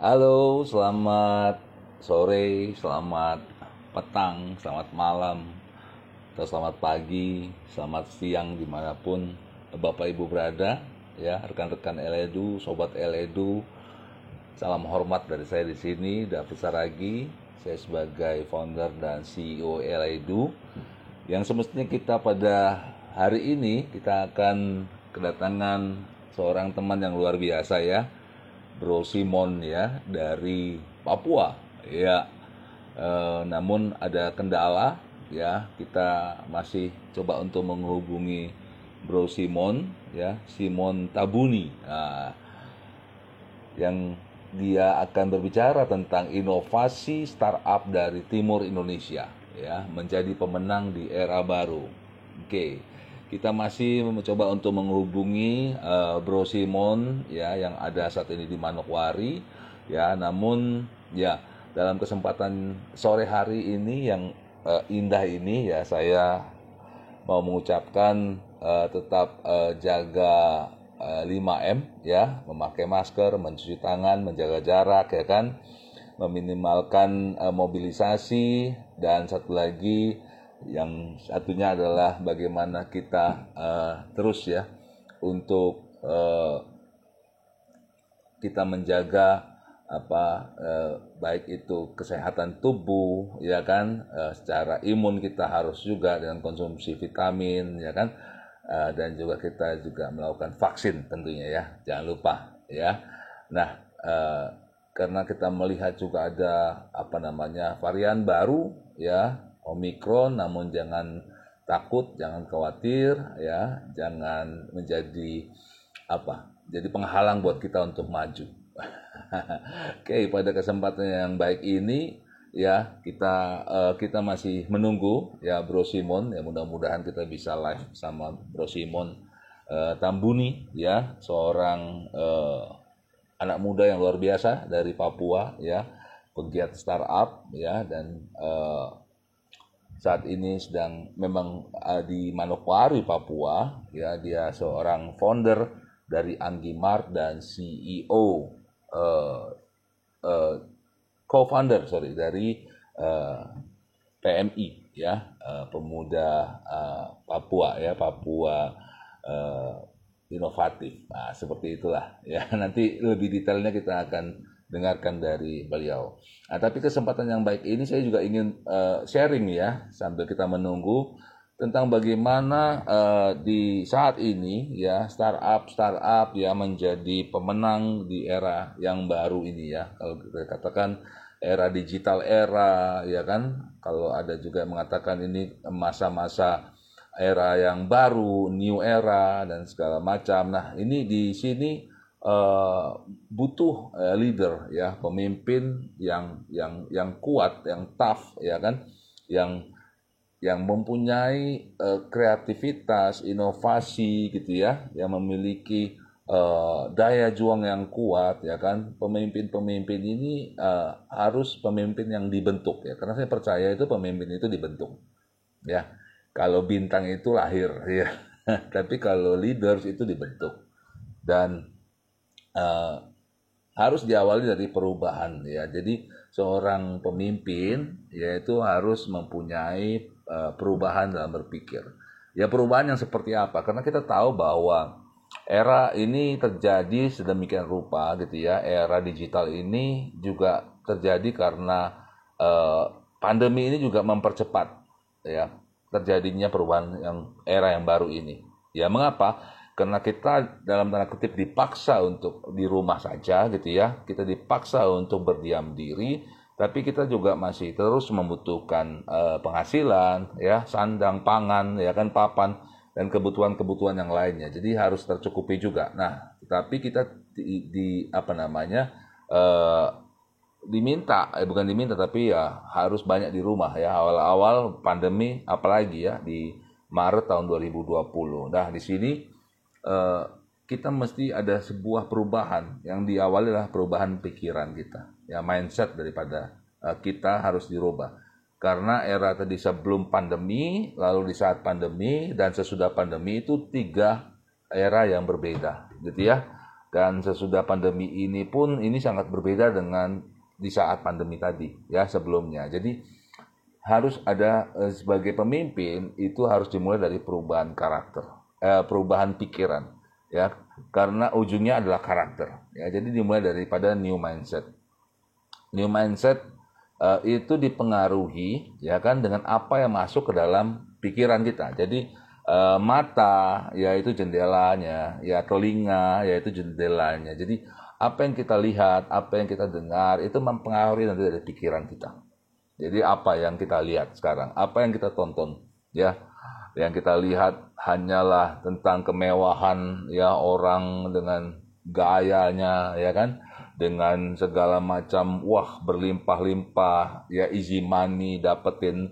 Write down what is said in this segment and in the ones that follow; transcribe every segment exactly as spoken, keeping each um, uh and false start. Halo, selamat sore, selamat petang, selamat malam, atau selamat pagi, selamat siang dimanapun Bapak Ibu berada, ya rekan-rekan L Edu, sobat L Edu. Salam hormat dari saya di sini, David Saragi. Saya sebagai founder dan C E O L Edu. Yang semestinya kita pada hari ini kita akan kedatangan seorang teman yang luar biasa ya. Bro Simon ya dari Papua ya, e, namun ada kendala ya, kita masih coba untuk menghubungi Bro Simon ya, Simon Tabuni, nah, yang dia akan berbicara tentang inovasi startup dari Timur Indonesia ya, menjadi pemenang di era baru. Oke. Kita masih mencoba untuk menghubungi uh, Bro Simon ya, yang ada saat ini di Manokwari ya, namun ya dalam kesempatan sore hari ini yang uh, indah ini ya, saya mau mengucapkan uh, tetap uh, jaga uh, lima M ya, memakai masker, mencuci tangan, menjaga jarak ya kan, meminimalkan uh, mobilisasi, dan satu lagi yang satunya adalah bagaimana kita uh, terus ya untuk uh, kita menjaga apa uh, baik itu kesehatan tubuh ya kan, uh, secara imun kita harus juga dengan konsumsi vitamin ya kan, uh, dan juga kita juga melakukan vaksin tentunya ya, jangan lupa ya. Nah uh, karena kita melihat juga ada apa namanya varian baru ya, Omikron, namun jangan takut, jangan khawatir ya, jangan menjadi apa, jadi penghalang buat kita untuk maju. Oke, pada kesempatan yang baik ini ya, kita uh, kita masih menunggu ya Bro Simon ya, mudah-mudahan kita bisa live sama Bro Simon uh, Tambuni ya, seorang uh, anak muda yang luar biasa dari Papua ya, pegiat startup ya, dan uh, saat ini sedang memang uh, di Manokwari, Papua ya, dia seorang founder dari Anggi Mart dan C E O uh, uh, co-founder sorry dari uh, P M I ya, uh, Pemuda uh, Papua ya, Papua uh, Inovatif. Nah, seperti itulah ya, nanti lebih detailnya kita akan dengarkan dari beliau. Nah, tapi kesempatan yang baik ini saya juga ingin uh, sharing ya, sambil kita menunggu tentang bagaimana uh, di saat ini ya startup startup ya menjadi pemenang di era yang baru ini ya. Kalau kita katakan era digital era ya kan, kalau ada juga mengatakan ini masa-masa era yang baru, new era dan segala macam. Nah, ini di sini Uh, butuh uh, leader ya, pemimpin yang yang yang kuat, yang tough ya kan, yang yang mempunyai uh, kreativitas, inovasi gitu ya, yang memiliki uh, daya juang yang kuat ya kan. Pemimpin-pemimpin ini uh, harus pemimpin yang dibentuk ya, karena saya percaya itu pemimpin itu dibentuk ya. Kalau bintang itu lahir ya, tapi kalau leaders itu dibentuk, dan Uh, harus diawali dari perubahan ya. Jadi seorang pemimpin yaitu harus mempunyai uh, perubahan dalam berpikir. Ya, perubahan yang seperti apa? Karena kita tahu bahwa era ini terjadi sedemikian rupa gitu ya. Era digital ini juga terjadi karena uh, pandemi ini juga mempercepat ya terjadinya perubahan yang era yang baru ini. Ya, mengapa? Karena kita dalam tanda kutip dipaksa untuk di rumah saja gitu ya, kita dipaksa untuk berdiam diri, tapi kita juga masih terus membutuhkan uh, penghasilan ya, sandang, pangan ya kan, papan, dan kebutuhan-kebutuhan yang lainnya. Jadi harus tercukupi juga. Nah, tapi kita di, di apa namanya uh, diminta, eh, bukan diminta tapi ya harus banyak di rumah ya, awal-awal pandemi apalagi ya di Maret tahun dua ribu dua puluh. Nah, di sini Uh, kita mesti ada sebuah perubahan yang diawali lah perubahan pikiran kita ya, mindset daripada uh, kita harus dirubah, karena era tadi sebelum pandemi, lalu di saat pandemi, dan sesudah pandemi itu tiga era yang berbeda gitu ya. Dan sesudah pandemi ini pun ini sangat berbeda dengan di saat pandemi tadi, ya, sebelumnya. Jadi harus ada, sebagai pemimpin itu harus dimulai dari perubahan karakter, eh, perubahan pikiran, ya, karena ujungnya adalah karakter, ya. Jadi dimulai daripada new mindset. New mindset uh, itu dipengaruhi, ya kan, dengan apa yang masuk ke dalam pikiran kita. Jadi uh, mata, yaitu jendelanya, ya, telinga, yaitu jendelanya. Jadi apa yang kita lihat, apa yang kita dengar, itu mempengaruhi nanti dari pikiran kita. Jadi apa yang kita lihat sekarang, apa yang kita tonton, ya, yang kita lihat hanyalah tentang kemewahan, ya, orang dengan gayanya, ya kan, dengan segala macam, wah, berlimpah-limpah, ya, easy money dapetin.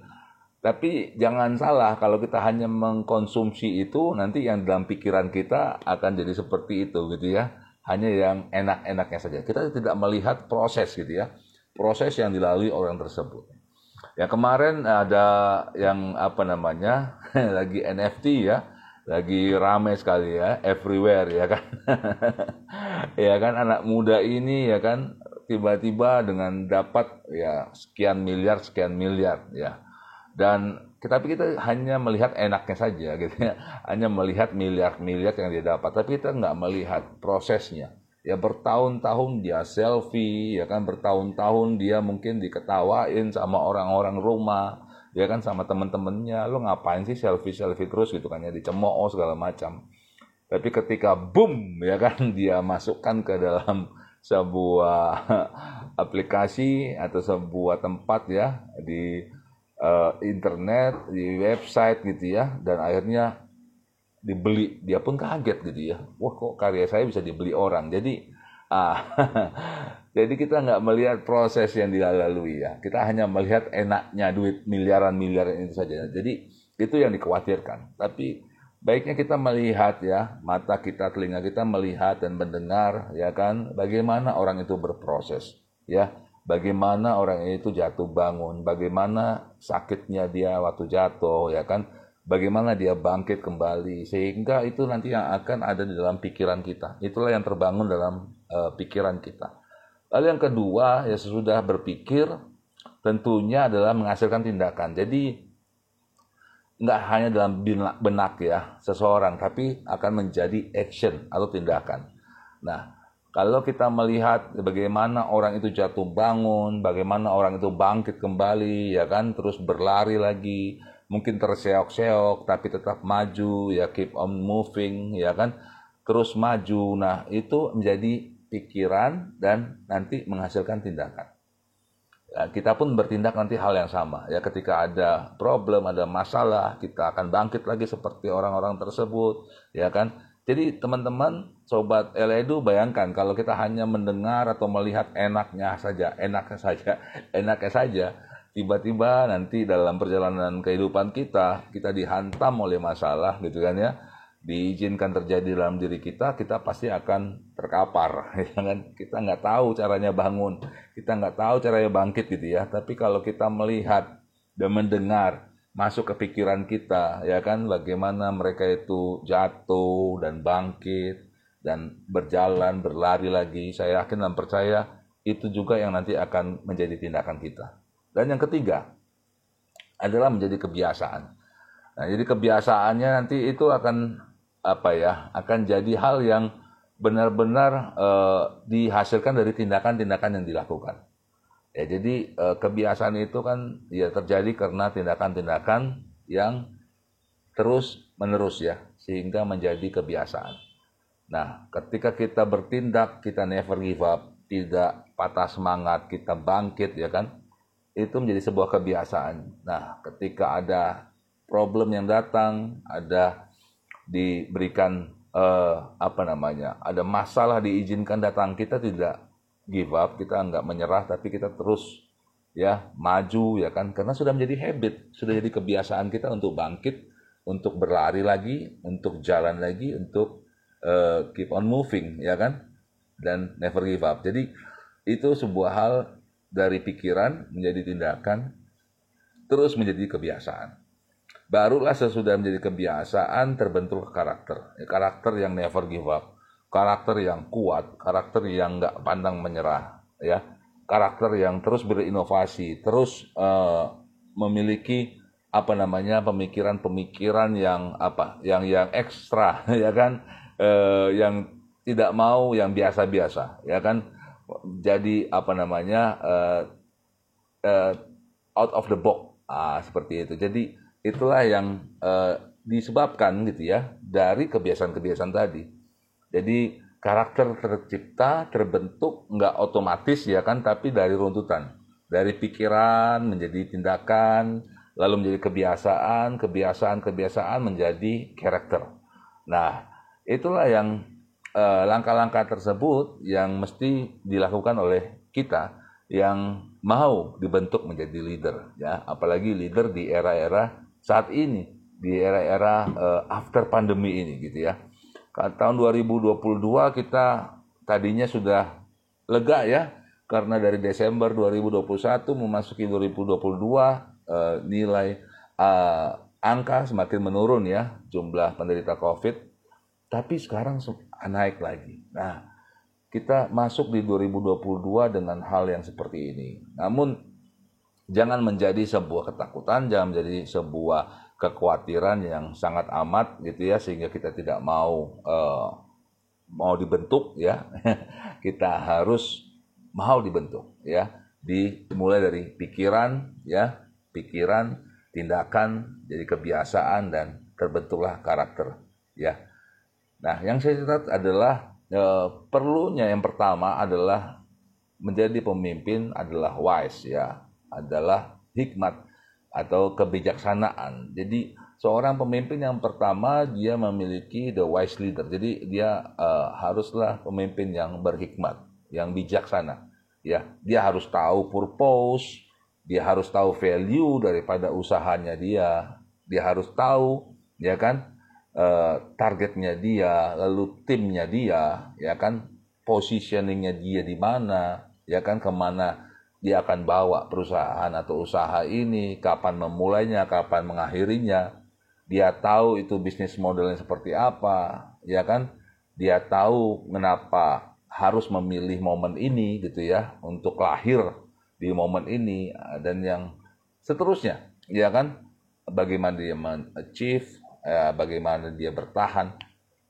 Tapi jangan salah, kalau kita hanya mengkonsumsi itu, nanti yang dalam pikiran kita akan jadi seperti itu, gitu ya, hanya yang enak-enaknya saja. Kita tidak melihat proses, gitu ya, proses yang dilalui orang tersebut. Ya, kemarin ada yang apa namanya, lagi N F T, ya, lagi ramai sekali, ya, everywhere, ya kan. Ya kan, anak muda ini, ya kan, tiba-tiba dengan dapat, ya, sekian miliar, sekian miliar, ya. Dan tapi kita hanya melihat enaknya saja, gitu ya, hanya melihat miliar-miliar yang dia dapat, tapi kita nggak melihat prosesnya. Ya, bertahun-tahun dia selfie, ya kan, bertahun-tahun dia mungkin diketawain sama orang-orang rumah, ya kan, sama temen-temennya, lo ngapain sih selfie-selfie terus, gitu kan, ya, dicemooh segala macam. Tapi ketika boom, ya kan, dia masukkan ke dalam sebuah aplikasi atau sebuah tempat, ya, di uh, internet, di website, gitu ya, dan akhirnya dibeli, dia pun kaget, gitu ya, wah, kok karya saya bisa dibeli orang. Jadi ah, jadi kita nggak melihat proses yang dilalui, ya, kita hanya melihat enaknya duit miliaran-miliaran itu saja. Jadi itu yang dikhawatirkan. Tapi baiknya kita melihat, ya, mata kita, telinga kita melihat dan mendengar, ya kan, bagaimana orang itu berproses, ya, bagaimana orang itu jatuh bangun, bagaimana sakitnya dia waktu jatuh, ya kan, bagaimana dia bangkit kembali, sehingga itu nanti yang akan ada di dalam pikiran kita. Itulah yang terbangun dalam uh, pikiran kita. Lalu yang kedua, ya, sesudah berpikir tentunya adalah menghasilkan tindakan. Jadi nggak hanya dalam benak, ya, seseorang, tapi akan menjadi action atau tindakan. Nah, kalau kita melihat bagaimana orang itu jatuh bangun, bagaimana orang itu bangkit kembali, ya kan, terus berlari lagi, mungkin terseok-seok tapi tetap maju, ya, keep on moving, ya kan, terus maju. Nah, itu menjadi pikiran dan nanti menghasilkan tindakan. Ya, kita pun bertindak nanti hal yang sama, ya, ketika ada problem, ada masalah, kita akan bangkit lagi seperti orang-orang tersebut, ya kan. Jadi teman-teman sobat L Edu, bayangkan kalau kita hanya mendengar atau melihat enaknya saja, enaknya saja, enaknya saja, tiba-tiba nanti dalam perjalanan kehidupan kita, kita dihantam oleh masalah, gitu kan, ya, diizinkan terjadi dalam diri kita, kita pasti akan terkapar, ya kan? Kita nggak tahu caranya bangun, kita nggak tahu caranya bangkit, gitu ya. Tapi kalau kita melihat dan mendengar, masuk ke pikiran kita, ya kan, bagaimana mereka itu jatuh dan bangkit dan berjalan, berlari lagi, saya yakin dan percaya itu juga yang nanti akan menjadi tindakan kita. Dan yang ketiga adalah menjadi kebiasaan. Nah, jadi kebiasaannya nanti itu akan apa ya? Akan jadi hal yang benar-benar eh, dihasilkan dari tindakan-tindakan yang dilakukan. Ya, jadi eh, kebiasaan itu kan, ya, terjadi karena tindakan-tindakan yang terus-menerus, ya, sehingga menjadi kebiasaan. Nah, ketika kita bertindak, kita never give up, tidak patah semangat, kita bangkit, ya kan? Itu menjadi sebuah kebiasaan. Nah, ketika ada problem yang datang, ada diberikan eh, apa namanya, ada masalah diizinkan datang, kita tidak give up, kita nggak menyerah, tapi kita terus, ya, maju, ya kan, karena sudah menjadi habit, sudah jadi kebiasaan kita untuk bangkit, untuk berlari lagi, untuk jalan lagi, untuk eh, keep on moving, ya kan, dan never give up. Jadi itu sebuah hal. Dari pikiran menjadi tindakan, terus menjadi kebiasaan. Barulah sesudah menjadi kebiasaan terbentuk karakter, karakter yang never give up. karakter yang kuat, karakter yang nggak pandang menyerah, ya, karakter yang terus berinovasi, terus uh, memiliki apa namanya pemikiran-pemikiran yang apa, yang yang ekstra, ya kan, uh, yang tidak mau yang biasa-biasa, ya kan, jadi apa namanya uh, uh, out of the box, ah, seperti itu. Jadi itulah yang uh, disebabkan gitu ya dari kebiasaan-kebiasaan tadi. Jadi karakter tercipta, terbentuk, nggak otomatis ya kan, tapi dari runtutan, dari pikiran menjadi tindakan, lalu menjadi kebiasaan, kebiasaan-kebiasaan menjadi karakter. Nah, itulah yang eh, langkah-langkah tersebut yang mesti dilakukan oleh kita yang mau dibentuk menjadi leader, ya, apalagi leader di era-era saat ini, di era-era uh, after pandemi ini gitu ya. Tahun dua ribu dua puluh dua kita tadinya sudah lega ya, karena dari Desember dua ribu dua puluh satu memasuki dua ribu dua puluh dua uh, nilai uh, angka semakin menurun ya, jumlah penderita COVID, tapi sekarang naik lagi. Nah, kita masuk di dua ribu dua puluh dua dengan hal yang seperti ini. Namun jangan menjadi sebuah ketakutan, jangan menjadi sebuah kekhawatiran yang sangat amat gitu ya, sehingga kita tidak mau uh, mau dibentuk ya. Kita harus mau dibentuk ya, dimulai dari pikiran ya, pikiran, tindakan, jadi kebiasaan, dan terbentuklah karakter ya. Nah, yang saya catat adalah uh, perlunya yang pertama adalah menjadi pemimpin adalah wise ya, adalah hikmat atau kebijaksanaan. Jadi seorang pemimpin yang pertama dia memiliki the wise leader. Jadi dia uh, haruslah pemimpin yang berhikmat, yang bijaksana. Ya, dia harus tahu purpose, dia harus tahu value daripada usahanya dia, dia harus tahu, ya kan, uh, targetnya dia, lalu timnya dia, ya kan, positioningnya dia di mana, ya kan, kemana dia akan bawa perusahaan atau usaha ini, kapan memulainya, kapan mengakhirinya. Dia tahu itu bisnis modelnya seperti apa, ya kan? Dia tahu kenapa harus memilih momen ini gitu ya, untuk lahir di momen ini dan yang seterusnya, ya kan? Bagaimana dia men-achieve, eh, bagaimana dia bertahan.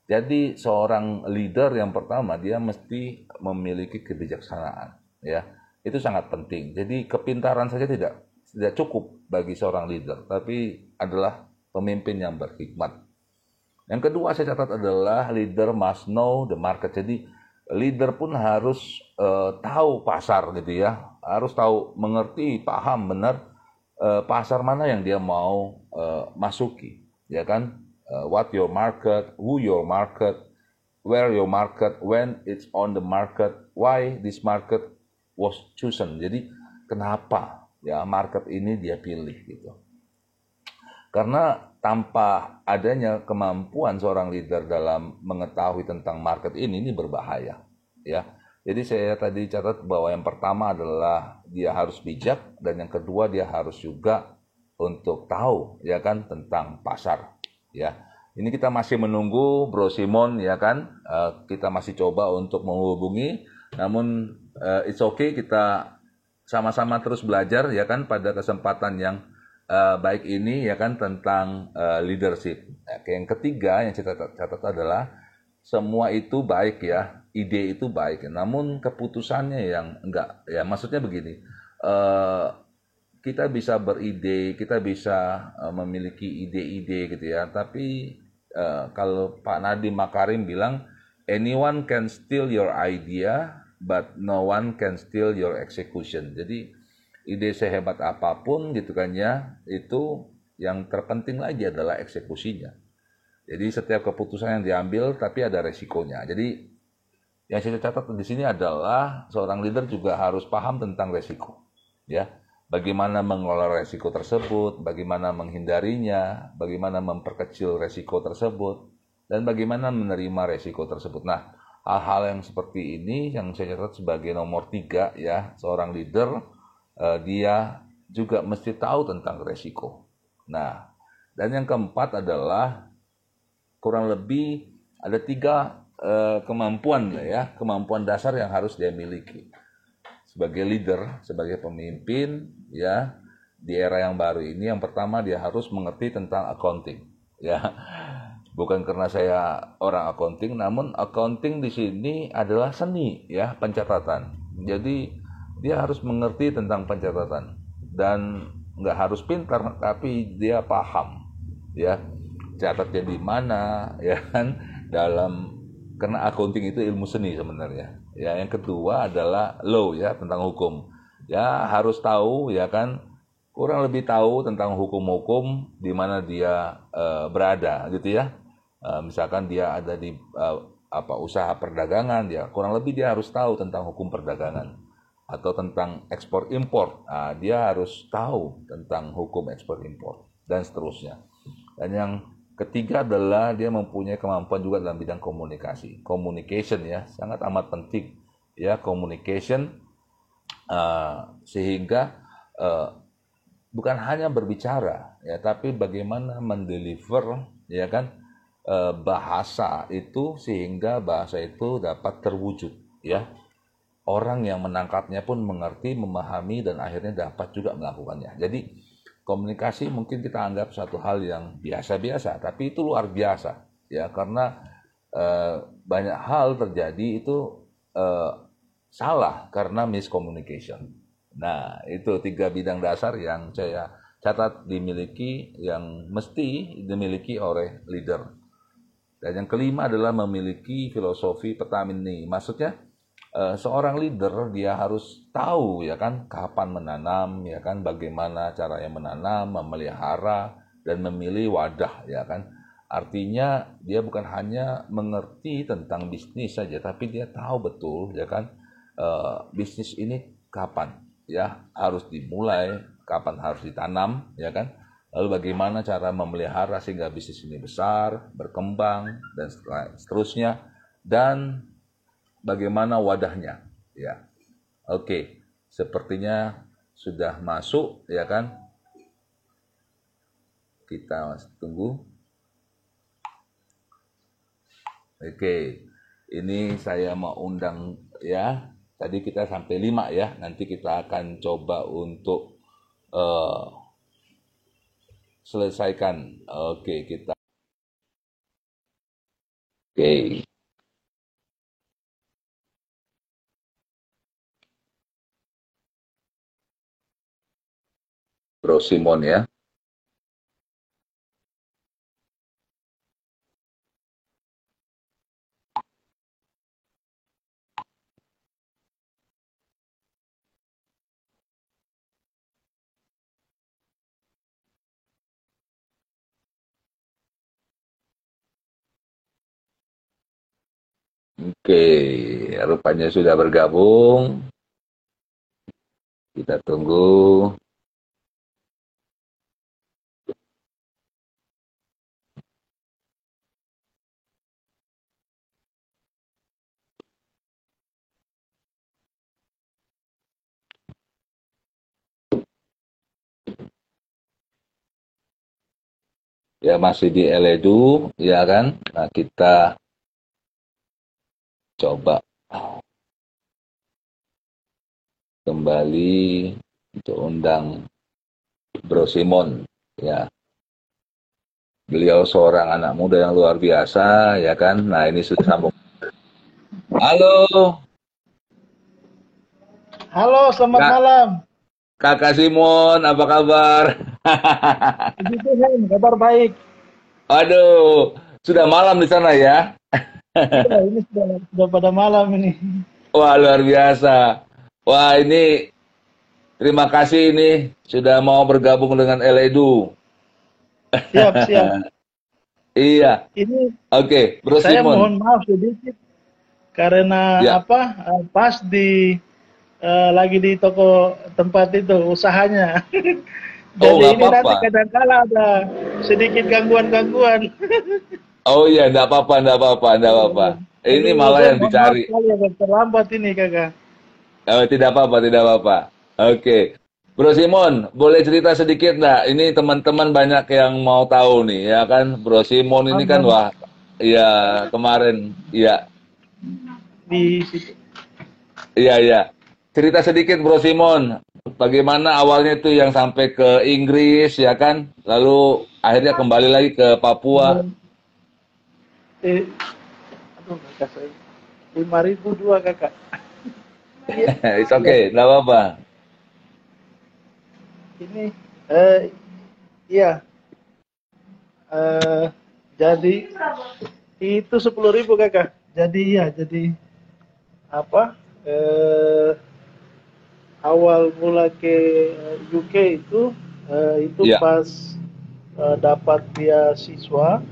Jadi seorang leader yang pertama dia mesti memiliki kebijaksanaan, ya. Itu sangat penting. Jadi kepintaran saja tidak tidak cukup bagi seorang leader, tapi adalah pemimpin yang berhikmat. Yang kedua saya catat adalah leader must know the market. Jadi leader pun harus uh, tahu pasar gitu ya, harus tahu, mengerti, paham benar uh, pasar mana yang dia mau uh, masuki, ya kan? Uh, what your market, who your market, where your market, when it's on the market, why this market was chosen. Jadi kenapa ya market ini dia pilih gitu. Karena tanpa adanya kemampuan seorang leader dalam mengetahui tentang market ini ini berbahaya ya. Jadi saya tadi catat bahwa yang pertama adalah dia harus bijak, dan yang kedua dia harus juga untuk tahu ya kan tentang pasar ya. Ini kita masih menunggu Bro Simon ya kan. Uh, kita masih coba untuk menghubungi, namun Uh, it's okay, kita sama-sama terus belajar ya kan pada kesempatan yang uh, baik ini ya kan tentang uh, leadership. Yang ketiga yang saya catat adalah semua itu baik ya, ide itu baik, namun keputusannya yang enggak ya. Maksudnya begini, uh, kita bisa beride, kita bisa uh, memiliki ide-ide gitu ya, tapi uh, kalau Pak Nadiem Makarim bilang anyone can steal your idea but no one can steal your execution. Jadi ide sehebat apapun gitu kan ya, itu yang terpenting lagi adalah eksekusinya. Jadi setiap keputusan yang diambil tapi ada resikonya. Jadi yang saya catat di sini adalah seorang leader juga harus paham tentang resiko, ya. Bagaimana mengelola resiko tersebut, bagaimana menghindarinya, bagaimana memperkecil resiko tersebut, dan bagaimana menerima resiko tersebut. Nah, hal-hal yang seperti ini yang saya catat sebagai nomor tiga ya, seorang leader eh, dia juga mesti tahu tentang resiko. Nah, dan yang keempat adalah kurang lebih ada tiga eh, kemampuan lah ya, kemampuan dasar yang harus dia miliki sebagai leader, sebagai pemimpin ya di era yang baru ini. Yang pertama dia harus mengerti tentang accounting ya. Bukan karena saya orang accounting, namun accounting di sini adalah seni ya, pencatatan. Jadi dia harus mengerti tentang pencatatan dan nggak harus pintar, tapi dia paham ya catatnya di mana ya kan, dalam karena accounting itu ilmu seni sebenarnya ya. Yang kedua adalah law ya, tentang hukum ya, harus tahu ya kan, kurang lebih tahu tentang hukum-hukum di mana dia uh, berada gitu ya. Uh, misalkan dia ada di uh, apa usaha perdagangan ya, kurang lebih dia harus tahu tentang hukum perdagangan atau tentang ekspor impor. Nah, dia harus tahu tentang hukum ekspor impor dan seterusnya. Dan yang ketiga adalah dia mempunyai kemampuan juga dalam bidang komunikasi. Communication ya, sangat amat penting ya, communication uh, sehingga uh, bukan hanya berbicara ya, tapi bagaimana mendeliver ya kan bahasa itu sehingga bahasa itu dapat terwujud ya, orang yang menangkapnya pun mengerti, memahami, dan akhirnya dapat juga melakukannya. Jadi komunikasi mungkin kita anggap satu hal yang biasa-biasa, tapi itu luar biasa ya, karena eh, banyak hal terjadi itu eh, salah karena miscommunication. Nah itu tiga bidang dasar yang saya catat dimiliki, yang mesti dimiliki oleh leader. Dan yang kelima adalah memiliki filosofi petani. Maksudnya seorang leader dia harus tahu ya kan kapan menanam ya kan, bagaimana caranya menanam, memelihara, dan memilih wadah ya kan. Artinya dia bukan hanya mengerti tentang bisnis saja, tapi dia tahu betul ya kan bisnis ini kapan ya harus dimulai, kapan harus ditanam ya kan. Lalu bagaimana cara memelihara sehingga bisnis ini besar, berkembang, dan seterusnya. Dan bagaimana wadahnya ya. Oke, sepertinya sudah masuk ya kan. Kita tunggu. Oke, ini saya mau undang ya. Tadi kita sampai lima ya. Nanti kita akan coba untuk uh, selesaikan. Oke, kita. Oke. Bro Simon ya. Oke, rupanya sudah bergabung. Kita tunggu. Ya, masih di L Edu, ya kan? Nah, kita coba kembali untuk undang Bro Simon ya. Beliau seorang anak muda yang luar biasa ya kan. Nah, ini sudah sambung. Halo. Halo, selamat Ka- malam. Kakak Simon, apa kabar? Puji Tuhan, kabar baik. Aduh, sudah malam di sana ya? Ya, ini sudah, sudah pada malam ini. Wah, luar biasa. Wah, ini terima kasih ini sudah mau bergabung dengan L Edu. Siap, siap. Iya. Ini oke, Bro Simon. Saya mohon maaf sedikit karena ya. apa? Pas di uh, lagi di toko tempat itu usahanya. Jadi oh, ini apa-apa. Nanti kadang-kala ada sedikit gangguan-gangguan. Oh iya, enggak apa-apa, enggak apa-apa, enggak apa-apa. Ini malah yang dicari. Terlambat ini, Kakak. Oh, tidak apa-apa, tidak apa-apa. Oke. Bro Simon, boleh cerita sedikit enggak? Ini teman-teman banyak yang mau tahu nih, ya kan? Bro Simon ini kan wah Iya, kemarin. Iya. Di situ. Iya, iya. Cerita sedikit Bro Simon, bagaimana awalnya itu yang sampai ke Inggris ya kan, lalu akhirnya kembali lagi ke Papua. Eh, aduh kakak saya, lima ribu dua kakak. It's okay, nggak apa-apa. Ini, eh, iya, eh, jadi itu sepuluh ribu kakak. Jadi ya, jadi apa? Eh, awal mula ke U K itu uh, itu yeah. pas uh, dapat dia siswa,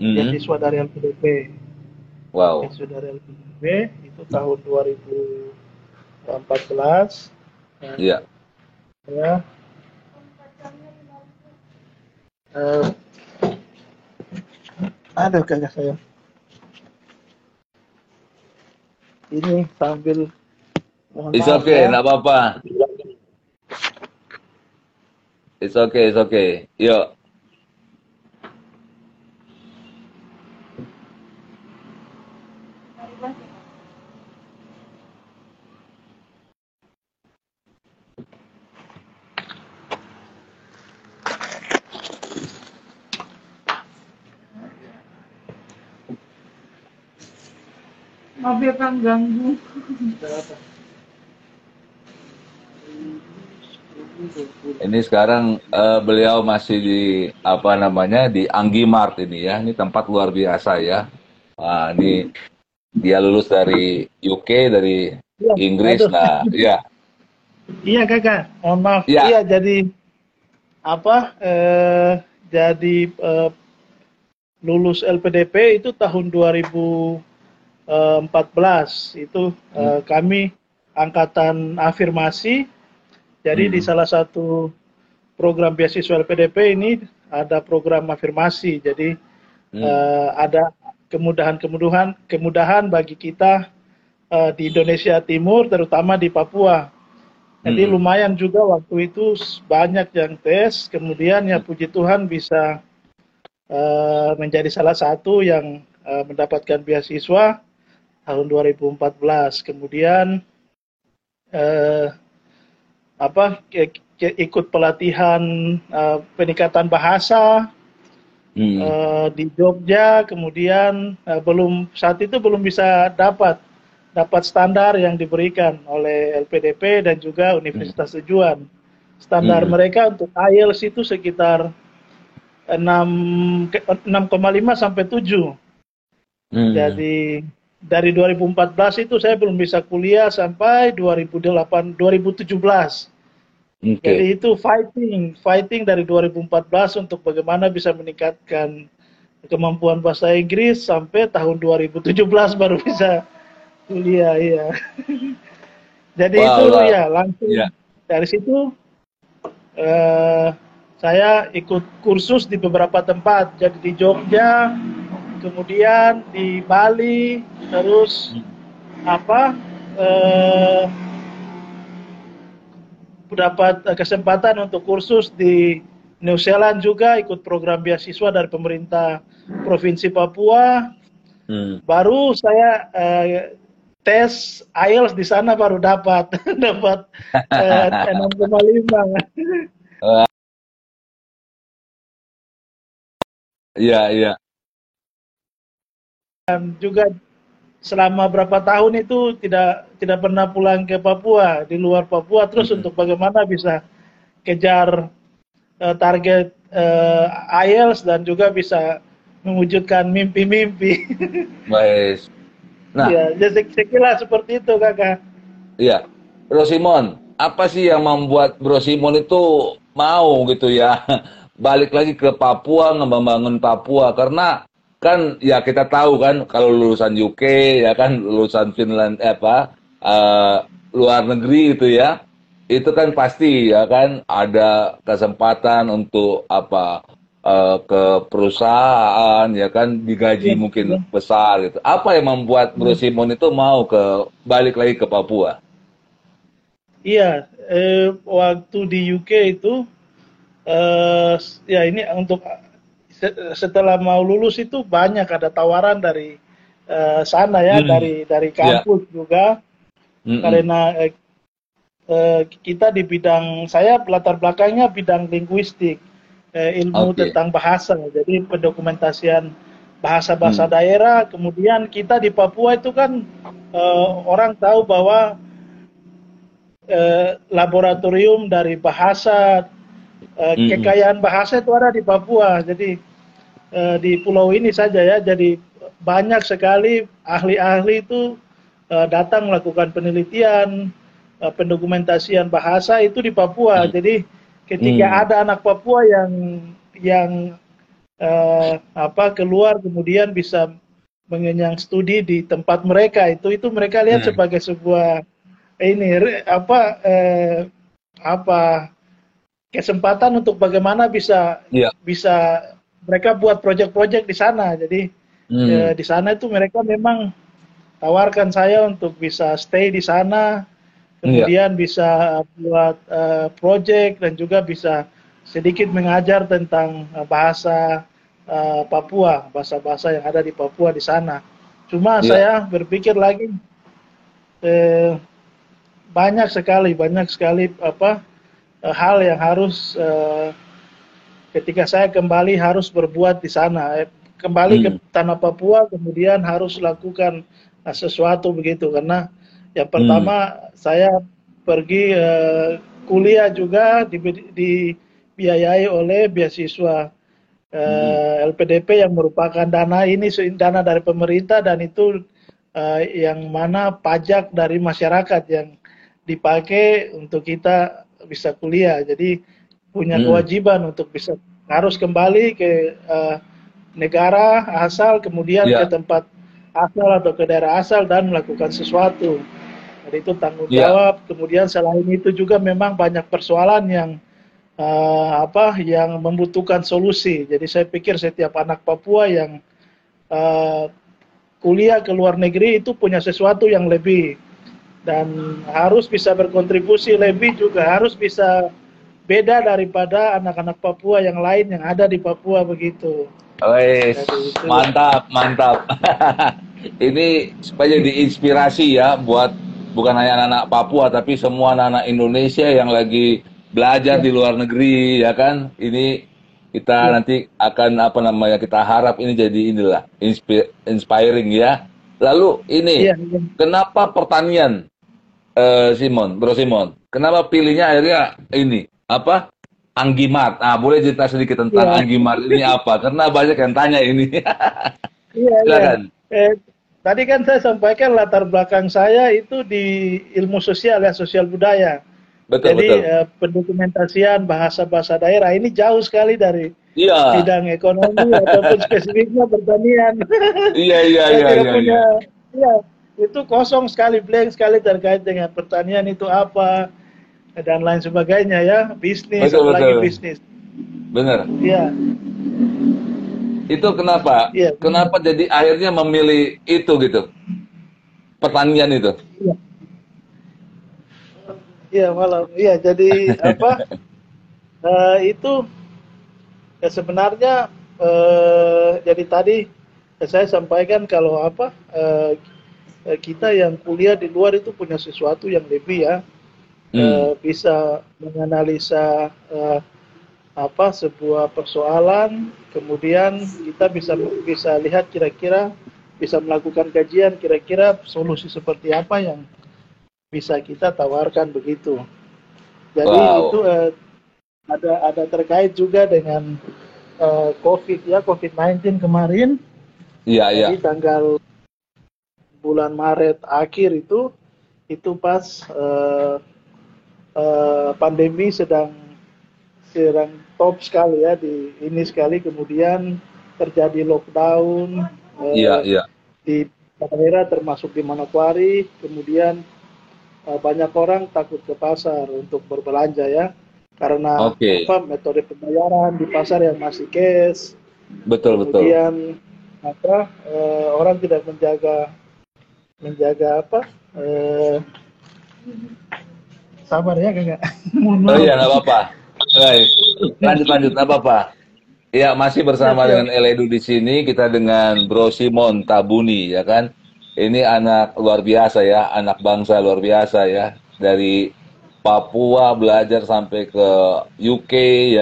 mm-hmm. dia siswa dari L P D P. Wow. Siswa dari L P D P itu tahun dua ribu empat belas. Iya. Yeah. Ya. Uh, aduh kakak saya. Ini sambil It's okay, enggak ya. apa-apa. It's okay, it's okay. Yuk. Maaf ya Kang ganggu. Ini sekarang uh, beliau masih di apa namanya di Anggi Mart ini ya, ini tempat luar biasa ya. Nah, ini dia lulus dari U K dari ya, Inggris lah, ya. Iya kakak, oh, maaf. Iya ya, jadi apa? Eh, jadi eh, lulus L P D P itu tahun dua ribu empat belas itu hmm. eh, kami angkatan afirmasi. Jadi hmm. di salah satu program beasiswa L P D P ini ada program afirmasi. Jadi hmm. uh, ada kemudahan-kemudahan kemudahan bagi kita uh, di Indonesia Timur, terutama di Papua. Jadi hmm. lumayan juga waktu itu banyak yang tes. Kemudian ya puji Tuhan bisa uh, menjadi salah satu yang uh, mendapatkan beasiswa tahun dua ribu empat belas. Kemudian uh, apa ikut pelatihan uh, peningkatan bahasa hmm. uh, di Jogja, kemudian uh, belum saat itu belum bisa dapat dapat standar yang diberikan oleh L P D P dan juga Universitas hmm. Tujuan. Standar hmm. mereka untuk I E L T S itu sekitar enam koma lima sampai tujuh. Hmm. Jadi dari dua ribu empat belas itu saya belum bisa kuliah sampai dua ribu delapan, dua ribu tujuh belas. Okay. Jadi itu fighting, fighting dari dua ribu empat belas untuk bagaimana bisa meningkatkan kemampuan bahasa Inggris sampai tahun dua ribu tujuh belas baru bisa kuliah, ya. Jadi wow, itu wow. ya langsung yeah. dari situ uh, saya ikut kursus di beberapa tempat, jadi di Jogja, kemudian di Bali, terus apa eh, dapat kesempatan untuk kursus di New Zealand juga, ikut program beasiswa dari pemerintah Provinsi Papua. Hmm. Baru saya eh, tes I E L T S di sana baru dapat dapat eh, enam koma lima. Iya, iya. Dan juga selama berapa tahun itu tidak tidak pernah pulang ke Papua, di luar Papua terus mm-hmm. untuk bagaimana bisa kejar uh, target uh, I E L T S dan juga bisa mewujudkan mimpi-mimpi. Baik. Nah, ya, jadi sekilas seperti itu kakak. Iya, Bro Simon, apa sih yang membuat Bro Simon itu mau gitu ya balik lagi ke Papua, ngebangun Papua? Karena kan ya kita tahu kan kalau lulusan U K ya kan, lulusan Finland eh, apa uh, luar negeri itu ya, itu kan pasti ya kan ada kesempatan untuk apa uh, ke perusahaan ya kan, digaji ya, mungkin ya. besar gitu. Apa yang membuat Bro Simon itu mau ke balik lagi ke Papua? Iya, eh, waktu di U K itu eh, ya ini untuk setelah mau lulus itu banyak ada tawaran dari uh, sana ya, mm. dari dari kampus yeah. juga. Mm-mm. Karena uh, uh, kita di bidang, saya latar belakangnya bidang linguistik, uh, ilmu okay. tentang bahasa, jadi pendokumentasian bahasa-bahasa mm. daerah. Kemudian kita di Papua itu kan uh, orang tahu bahwa Eh, laboratorium dari bahasa, eh, mm-hmm. kekayaan bahasa itu ada di Papua. Jadi eh, di pulau ini saja ya. Jadi banyak sekali ahli-ahli itu eh, datang melakukan penelitian, eh, pendokumentasian bahasa itu di Papua. Mm-hmm. Jadi ketika mm-hmm. ada anak Papua yang yang eh, apa keluar kemudian bisa mengenyang studi di tempat mereka, itu itu mereka lihat mm-hmm. sebagai sebuah ini apa eh, apa kesempatan untuk bagaimana bisa yeah. bisa mereka buat proyek-proyek di sana. Jadi mm. eh, di sana itu mereka memang tawarkan saya untuk bisa stay di sana, kemudian yeah. bisa buat eh, proyek dan juga bisa sedikit mengajar tentang bahasa eh, Papua, bahasa-bahasa yang ada di Papua di sana. Cuma yeah. saya berpikir lagi. Eh, banyak sekali banyak sekali apa hal yang harus eh, ketika saya kembali harus berbuat di sana, kembali hmm. ke tanah Papua, kemudian harus lakukan nah, sesuatu begitu. Karena yang pertama hmm. saya pergi eh, kuliah juga dibiayai oleh beasiswa eh, hmm. L P D P yang merupakan dana ini dana dari pemerintah, dan itu eh, yang mana pajak dari masyarakat yang dipakai untuk kita bisa kuliah. Jadi punya kewajiban hmm. untuk bisa harus kembali ke uh, negara asal, kemudian yeah. ke tempat asal atau ke daerah asal dan melakukan sesuatu. Jadi itu tanggung jawab. Yeah. Kemudian selain itu juga memang banyak persoalan yang uh, apa yang membutuhkan solusi. Jadi saya pikir setiap anak Papua yang uh, kuliah ke luar negeri itu punya sesuatu yang lebih. Dan harus bisa berkontribusi lebih juga, harus bisa beda daripada anak-anak Papua yang lain yang ada di Papua begitu. Wih, mantap, mantap. Ini supaya diinspirasi ya buat bukan hanya anak-anak Papua tapi semua anak-anak Indonesia yang lagi belajar ya. Di luar negeri ya kan. Ini kita ya. Nanti akan apa namanya kita harap ini jadi inilah inspi- inspiring ya. Lalu ini ya, ya. Kenapa pertanian? Simon, Bro Simon, kenapa pilihnya akhirnya ini apa Anggi Mart? Ah, boleh cerita sedikit tentang ya. Anggi Mart ini apa? Karena banyak yang tanya ini. Iya. Silakan. Ya. Eh, tadi kan saya sampaikan latar belakang saya itu di ilmu sosial ya, sosial budaya. Betul. Jadi betul. Eh, pendokumentasian bahasa-bahasa daerah ini jauh sekali dari ya. Bidang ekonomi ataupun spesifiknya pertanian. Iya iya iya. Iya. Iya. Itu kosong sekali, blank sekali terkait dengan pertanian itu apa dan lain sebagainya ya, bisnis, betul, apalagi betul. Bisnis. Benar. Iya. Itu kenapa? Ya, kenapa jadi akhirnya memilih itu gitu? Pertanian itu. Iya. Iya, malam. Iya, jadi apa? uh, itu ya sebenarnya uh, jadi tadi saya sampaikan kalau apa uh, kita yang kuliah di luar itu punya sesuatu yang lebih ya, hmm. e, bisa menganalisa e, apa sebuah persoalan, kemudian kita bisa bisa lihat kira-kira bisa melakukan kajian kira-kira solusi seperti apa yang bisa kita tawarkan begitu. Jadi wow. itu e, ada ada terkait juga dengan e, COVID ya, covid sembilan belas kemarin. Iya iya. Di tanggal bulan Maret akhir itu itu pas uh, uh, pandemi sedang sedang top sekali ya di ini sekali, kemudian terjadi lockdown uh, yeah, yeah. di daerah termasuk di Manokwari, kemudian uh, banyak orang takut ke pasar untuk berbelanja ya karena okay. apa, metode pembayaran di pasar yang masih cash. Betul betul. Kemudian apa uh, orang tidak menjaga menjaga apa eh, sabar ya kakak. Oh iya nggak apa-apa, lanjut lanjut nggak apa-apa. Ya, masih bersama ya, ya. dengan L Edu di sini, kita dengan Bro Simon Tabuni, ya kan? Ini anak luar biasa ya, anak bangsa luar biasa ya. Dari Papua belajar sampai ke U K,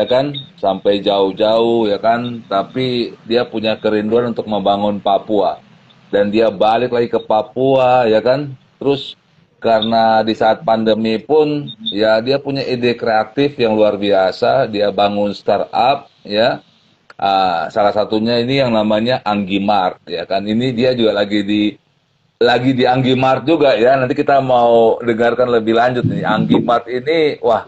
ya kan? Sampai jauh-jauh, ya kan? Tapi dia punya kerinduan untuk membangun Papua. Dan dia balik lagi ke Papua, ya kan? Terus karena di saat pandemi pun, ya dia punya ide kreatif yang luar biasa. Dia bangun startup, ya. Uh, salah satunya ini yang namanya Anggi Mart, ya kan. Ini dia juga lagi di lagi di Anggi Mart juga ya. Nanti kita mau dengarkan lebih lanjut nih. Anggi Mart ini, wah,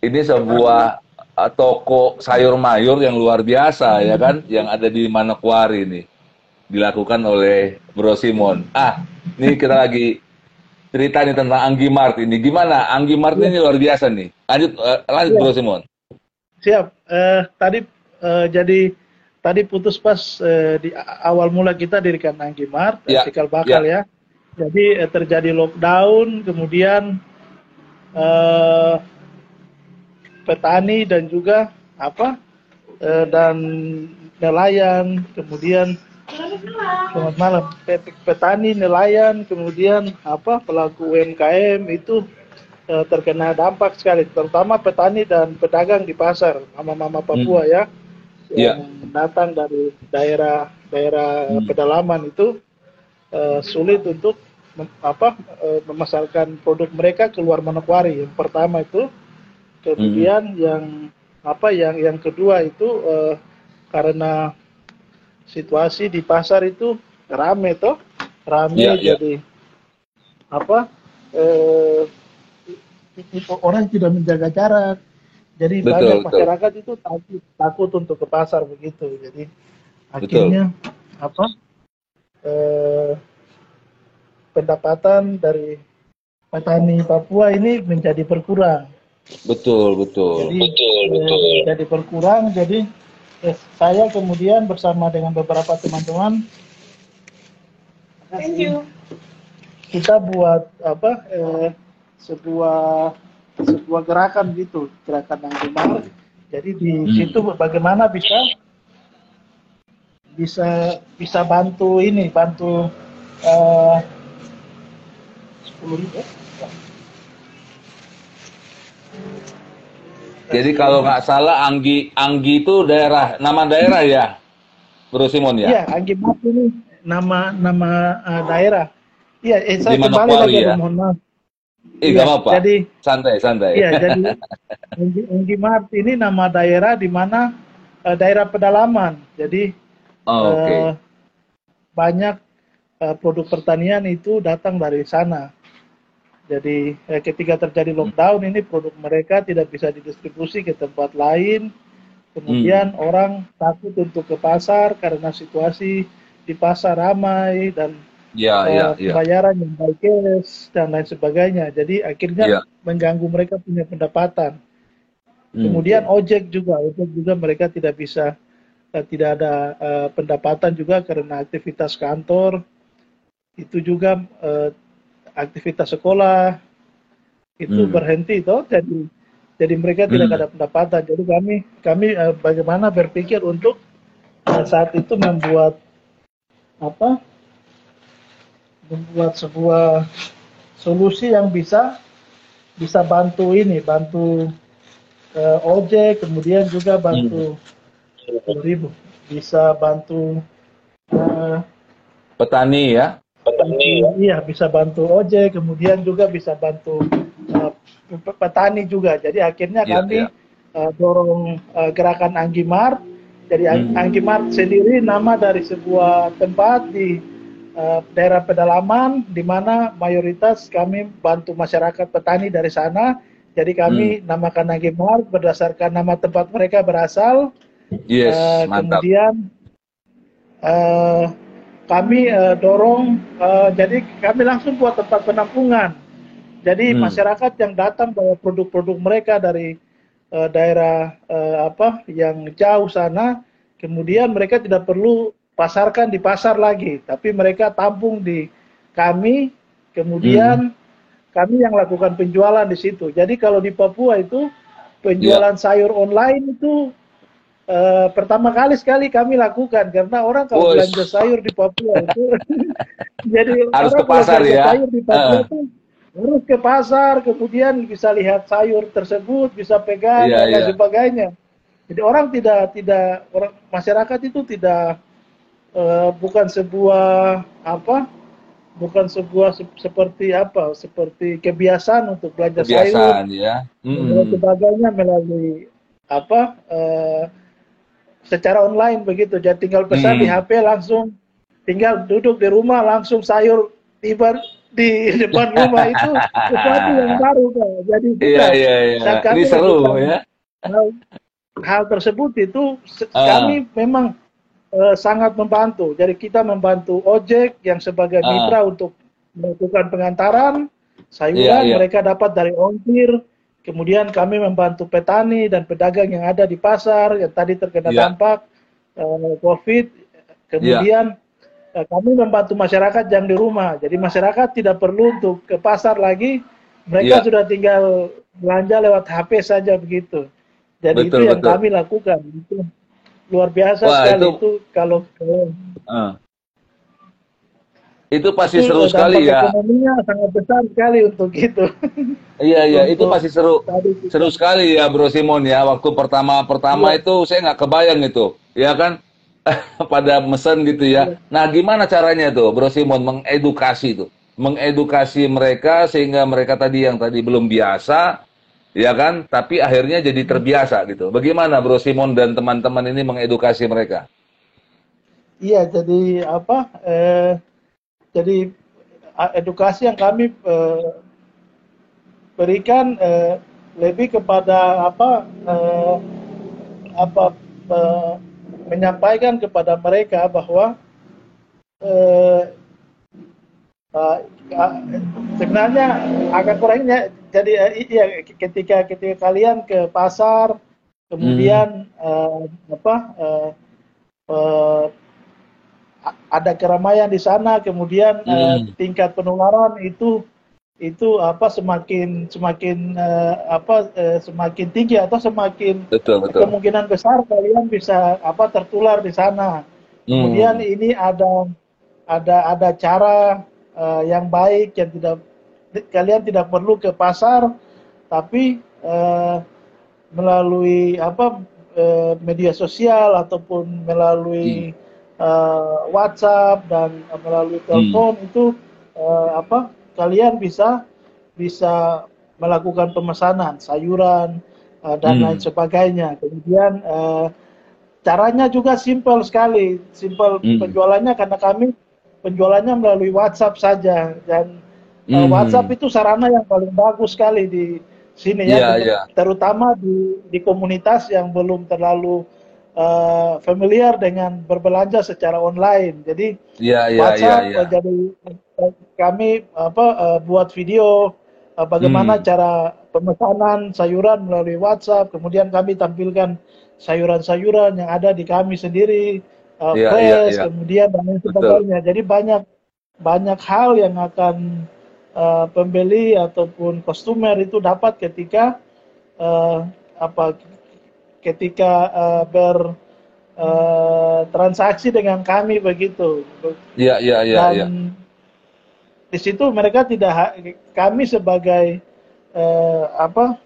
ini sebuah uh, toko sayur mayur yang luar biasa ya kan, yang ada di Manokwari nih. Dilakukan oleh Bro Simon. Ah, ini kita lagi cerita nih tentang Anggi Mart ini. Gimana Anggi Mart ini luar biasa nih. Lanjut uh, lanjut Bro Simon. Siap. Uh, tadi Uh, jadi tadi putus pas uh, di awal mula kita dirikan Anggi Mart, yeah. Cikal bakal yeah. ya. Jadi uh, terjadi lockdown, kemudian uh, petani dan juga apa uh, dan nelayan, kemudian selamat malam petani nelayan, kemudian apa pelaku U M K M itu uh, terkena dampak sekali, terutama petani dan pedagang di pasar, mama-mama Papua hmm. ya. Yang yeah. datang dari daerah-daerah hmm. pedalaman itu uh, sulit untuk mem apa uh, memasarkan produk mereka keluar Manokwari. Yang pertama itu, kemudian hmm. yang apa yang yang kedua itu uh, karena situasi di pasar itu rame toh rame yeah, jadi yeah. apa uh, orang tidak menjaga jarak. Jadi betul, banyak masyarakat betul. itu takut, takut untuk ke pasar begitu. Jadi akhirnya betul. apa eh, pendapatan dari petani Papua ini menjadi berkurang. Betul betul. Jadi, betul, eh, betul. jadi berkurang. Jadi eh, saya kemudian bersama dengan beberapa teman-teman, kita buat apa eh, sebuah sebuah gerakan gitu, gerakan Anggi Mart. Jadi di hmm. situ bagaimana bisa bisa bisa bantu ini, bantu sepuluh ribu. Eh, Jadi kalau nggak salah Anggi Anggi itu daerah, nama daerah ya, Bro Simon ya? Iya, Anggi Mart ini nama nama uh, daerah. Iya, eh, saya kembali lagi ya? Mohon maaf. Eh, ya, apa? Jadi santai-santai. Iya, jadi Anggi Mart ini nama daerah di mana uh, daerah pedalaman. Jadi oh, okay. uh, banyak uh, produk pertanian itu datang dari sana. Jadi uh, ketika terjadi lockdown hmm. ini produk mereka tidak bisa didistribusi ke tempat lain. Kemudian hmm. orang takut untuk ke pasar karena situasi di pasar ramai dan Ya, uh, ya, ya. pembayaran yang by cash dan lain sebagainya. Jadi akhirnya ya. mengganggu mereka punya pendapatan. Hmm, Kemudian ya. ojek juga, ojek juga mereka tidak bisa, uh, tidak ada uh, pendapatan juga karena aktivitas kantor. Itu juga uh, aktivitas sekolah itu hmm. berhenti toh. Jadi, jadi mereka hmm. tidak ada pendapatan. Jadi kami, kami uh, bagaimana berpikir untuk uh, saat itu membuat apa? membuat sebuah solusi yang bisa bisa bantu ini, bantu uh, ojek, kemudian juga bantu sepuluh ribu, bisa bantu uh, petani ya, petani iya bisa bantu ojek, kemudian juga bisa bantu uh, petani juga. Jadi akhirnya ya, kami ya. Uh, dorong uh, gerakan Anggi Mart. Jadi hmm. Anggi Mart sendiri nama dari sebuah tempat di daerah pedalaman di mana mayoritas kami bantu masyarakat petani dari sana. Jadi kami hmm. namakan Anggi Mart berdasarkan nama tempat mereka berasal. Yes, uh, mantap. Kemudian uh, kami uh, dorong, uh, jadi kami langsung buat tempat penampungan. Jadi hmm. masyarakat yang datang bawa produk-produk mereka dari uh, daerah uh, apa yang jauh sana, kemudian mereka tidak perlu pasarkan di pasar lagi, tapi mereka tampung di kami, kemudian hmm. kami yang lakukan penjualan di situ. Jadi kalau di Papua itu penjualan yeah. sayur online itu uh, pertama kali sekali kami lakukan, karena orang kalau Ush. belanja sayur di Papua itu jadi harus ke pasar ya. Sayur di Papua uh. itu harus ke pasar, kemudian bisa lihat sayur tersebut, bisa pegang yeah, dan yeah. sebagainya. Jadi orang tidak tidak orang masyarakat itu tidak uh, bukan sebuah apa? bukan sebuah se seperti apa seperti kebiasaan untuk belanja kebiasaan, sayur ya. hmm. dan sebagainya melalui apa uh, secara online begitu, jadi tinggal pesan hmm. di H P langsung, tinggal duduk di rumah langsung sayur tiba di depan rumah. Itu sesuatu yang baru kan, jadi kita, iya, iya, iya. Ini seru kita, ya hal, hal tersebut itu uh. kami memang Uh, sangat membantu. Jadi kita membantu ojek yang sebagai uh. mitra untuk melakukan pengantaran sayuran, yeah, yeah. mereka dapat dari ongkir. Kemudian kami membantu petani dan pedagang yang ada di pasar yang tadi terkena yeah. dampak uh, COVID. Kemudian yeah. uh, kami membantu masyarakat yang di rumah. Jadi masyarakat tidak perlu untuk ke pasar lagi. Mereka yeah. sudah tinggal belanja lewat H P saja begitu. Jadi betul, itu yang betul. kami lakukan. Luar biasa. Wah, sekali itu, itu kalau uh, itu pasti itu seru sekali ya. Ekonominya sangat besar sekali untuk itu. Iya iya itu pasti seru tadi. Seru sekali ya Bro Simon ya, waktu pertama pertama ya. Itu saya nggak kebayang itu ya kan pada mesen gitu ya. ya. Nah gimana caranya tuh Bro Simon mengedukasi tuh, mengedukasi mereka sehingga mereka tadi yang tadi belum biasa. Ya kan, tapi akhirnya jadi terbiasa gitu. Bagaimana Bro Simon dan teman-teman ini mengedukasi mereka? Iya, jadi apa? Eh, jadi edukasi yang kami eh, berikan eh, lebih kepada apa? Eh, apa eh, menyampaikan kepada mereka bahwa eh, Uh, sebenarnya agak kurangnya jadi uh, iya ketika ketika kalian ke pasar kemudian hmm. uh, apa uh, uh, ada keramaian di sana, kemudian hmm. uh, tingkat penularan itu itu apa semakin semakin uh, apa uh, semakin tinggi atau semakin betul, betul. kemungkinan besar kalian bisa apa tertular di sana. hmm. Kemudian ini ada ada ada cara Uh, yang baik, yang tidak kalian tidak perlu ke pasar, tapi uh, melalui apa uh, media sosial ataupun melalui hmm. uh, WhatsApp dan uh, melalui telepon hmm. itu uh, apa kalian bisa bisa melakukan pemesanan sayuran uh, dan hmm. lain sebagainya. Kemudian uh, caranya juga simpel sekali, simpel hmm. penjualannya karena kami penjualannya melalui WhatsApp saja, dan hmm. uh, WhatsApp itu sarana yang paling bagus sekali di sini yeah, ya, yeah. terutama di, di komunitas yang belum terlalu uh, familiar dengan berbelanja secara online. Jadi yeah, yeah, WhatsApp yeah, yeah. jadi kami apa uh, buat video uh, bagaimana hmm. cara pemesanan sayuran melalui WhatsApp. Kemudian kami tampilkan sayuran-sayuran yang ada di kami sendiri. Uh, yeah, press, yeah, yeah. kemudian dan lain sebagainya. Betul. Jadi banyak banyak hal yang akan uh, pembeli ataupun customer itu dapat ketika uh, apa ketika uh, bertransaksi uh, dengan kami begitu. Iya yeah, iya yeah, iya. Yeah, dan yeah. di situ mereka tidak kami sebagai uh, apa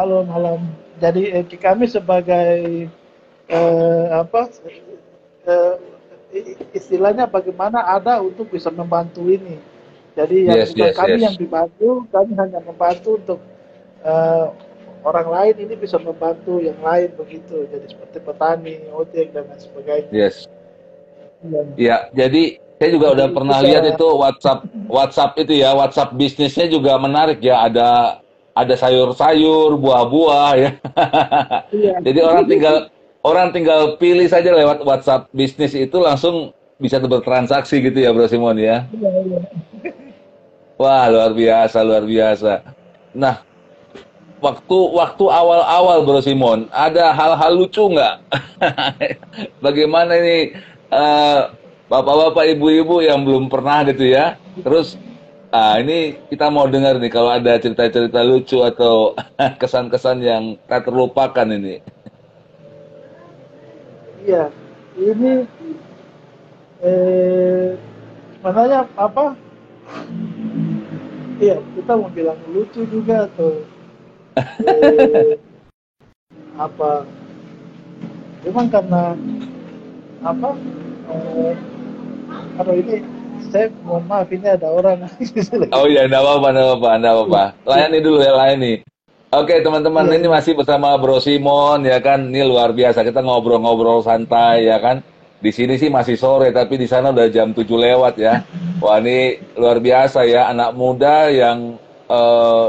alon-alon. Jadi eh, kami sebagai Uh, apa uh, istilahnya bagaimana ada untuk bisa membantu ini. Jadi yang yes, yes, kami yes. yang dibantu, kami hanya membantu untuk uh, orang lain ini bisa membantu yang lain begitu. Jadi seperti petani, ojek dan lain sebagainya. Yes. Ya, ya jadi saya juga jadi udah pernah bisa, lihat itu WhatsApp WhatsApp itu ya WhatsApp bisnisnya juga menarik ya, ada ada sayur-sayur, buah-buah ya. Iya. Jadi orang tinggal Orang tinggal pilih saja lewat WhatsApp bisnis itu langsung bisa bertransaksi gitu ya Bro Simon ya. Iya, iya. Wah luar biasa, luar biasa. Nah, waktu waktu awal-awal Bro Simon, ada hal-hal lucu nggak? Bagaimana ini uh, bapak-bapak, ibu-ibu yang belum pernah gitu ya? Terus, ah ini kita mau dengar nih kalau ada cerita-cerita lucu atau kesan-kesan yang tak terlupakan ini. ya ini eh mananya apa? Iya, kita mau bilang lucu juga atau eh, apa? Memang karena apa? Eh, aduh ini saya mohon maaf ini ada orang. Oh iya, enggak apa-apa, enggak apa-apa, enggak apa-apa. Layani dulu ya, layani. Oke teman-teman, ini masih bersama Bro Simon ya kan, ini luar biasa kita ngobrol-ngobrol santai ya kan. Di sini sih masih sore tapi di sana udah jam tujuh lewat ya. Wah ini luar biasa ya, anak muda yang eh,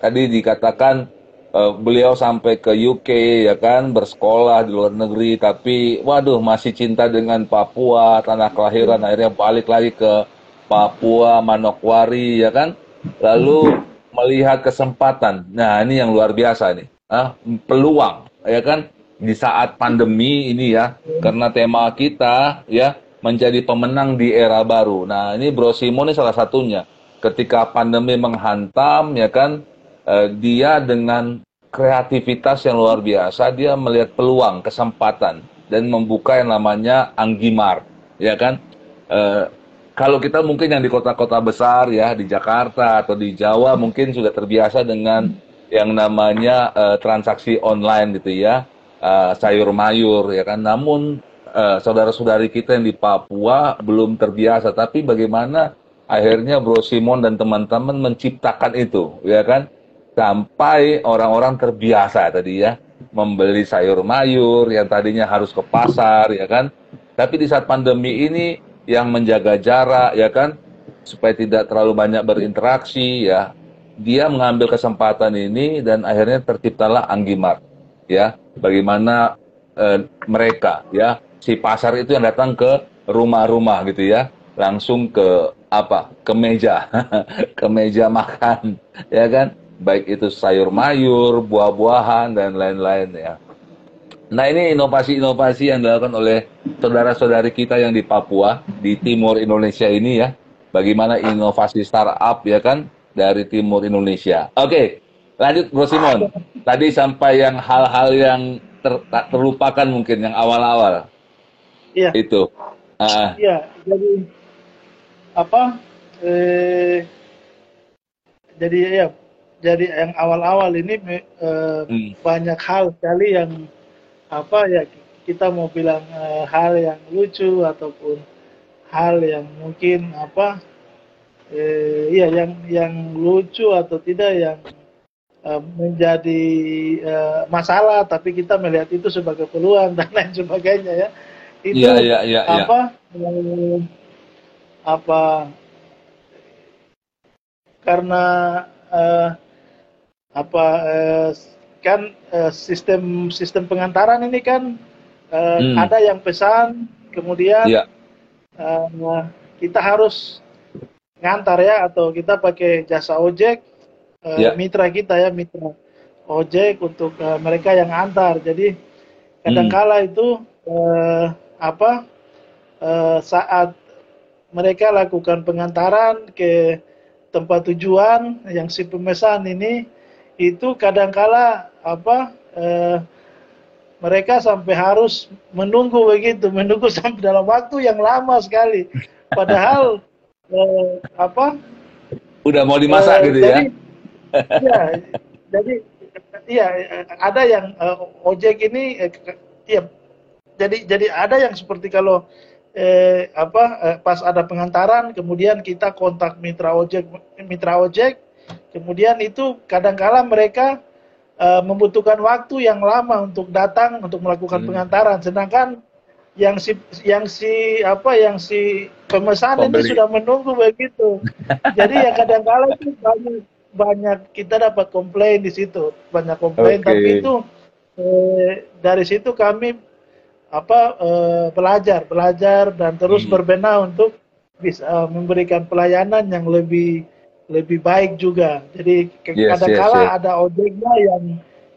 tadi dikatakan eh, beliau sampai ke U K ya kan, bersekolah di luar negeri tapi waduh masih cinta dengan Papua, tanah kelahiran, akhirnya balik lagi ke Papua, Manokwari ya kan. Lalu melihat kesempatan, nah ini yang luar biasa nih, ah, peluang, ya kan, di saat pandemi ini ya, karena tema kita ya menjadi pemenang di era baru. Nah ini Bro Simon ini salah satunya, ketika pandemi menghantam ya kan, eh, dia dengan kreativitas yang luar biasa, dia melihat peluang, kesempatan, dan membuka yang namanya Anggi Mart, ya kan. Eh, Kalau kita mungkin yang di kota-kota besar ya, di Jakarta atau di Jawa mungkin sudah terbiasa dengan yang namanya uh, transaksi online gitu ya, uh, sayur mayur ya kan. Namun uh, saudara-saudari kita yang di Papua belum terbiasa. Tapi bagaimana akhirnya Bro Simon dan teman-teman menciptakan itu ya kan, sampai orang-orang terbiasa tadi ya, membeli sayur mayur yang tadinya harus ke pasar ya kan. Tapi di saat pandemi ini yang menjaga jarak ya kan, supaya tidak terlalu banyak berinteraksi ya, dia mengambil kesempatan ini dan akhirnya terciptalah Anggi Mart ya. Bagaimana eh, mereka ya, si pasar itu yang datang ke rumah-rumah gitu ya, langsung ke apa, ke meja ke meja makan ya kan, baik itu sayur mayur, buah-buahan dan lain-lain ya. Nah ini inovasi-inovasi yang dilakukan oleh saudara-saudari kita yang di Papua, di timur Indonesia ini ya. Bagaimana inovasi startup ya kan, dari timur Indonesia. Oke, lanjut Bro Simon. Tadi sampai yang hal-hal yang ter, tak terlupakan mungkin, yang awal-awal. Iya. Itu. Uh. Iya, jadi apa, eh, jadi ya, jadi yang awal-awal ini eh, hmm. banyak hal sekali yang apa ya, kita mau bilang e, hal yang lucu ataupun hal yang mungkin apa e, ya yang yang lucu atau tidak, yang e, menjadi e, masalah tapi kita melihat itu sebagai peluang dan lain sebagainya ya. Itu ya, ya, ya, apa ya. E, apa karena e, apa e, kan sistem sistem pengantaran ini kan hmm. ada yang pesan kemudian ya. uh, kita harus ngantar ya, atau kita pakai jasa ojek uh, ya. mitra kita ya, mitra ojek untuk uh, mereka yang antar. Jadi kadangkala hmm. itu uh, apa uh, saat mereka lakukan pengantaran ke tempat tujuan, yang si pemesan ini itu kadangkala apa eh, mereka sampai harus menunggu begitu, menunggu sampai dalam waktu yang lama sekali. Padahal eh, apa? Udah mau dimasak eh, gitu jadi, ya? Ya, jadi iya ada yang eh, ojek ini eh, ya jadi jadi ada yang seperti kalau eh, apa eh, pas ada pengantaran kemudian kita kontak mitra ojek mitra ojek. Kemudian itu kadangkala mereka e, membutuhkan waktu yang lama untuk datang untuk melakukan hmm. pengantaran, sedangkan yang si yang si apa yang si pemesan Pembeli. ini sudah menunggu begitu. Jadi ya kadangkala itu banyak banyak kita dapat komplain di situ, banyak komplain. Okay. Tapi itu e, dari situ kami apa e, belajar belajar dan terus hmm. berbenah untuk bisa e, memberikan pelayanan yang lebih lebih baik juga. Jadi yes, kadangkala yes, yes. ada ojeknya yang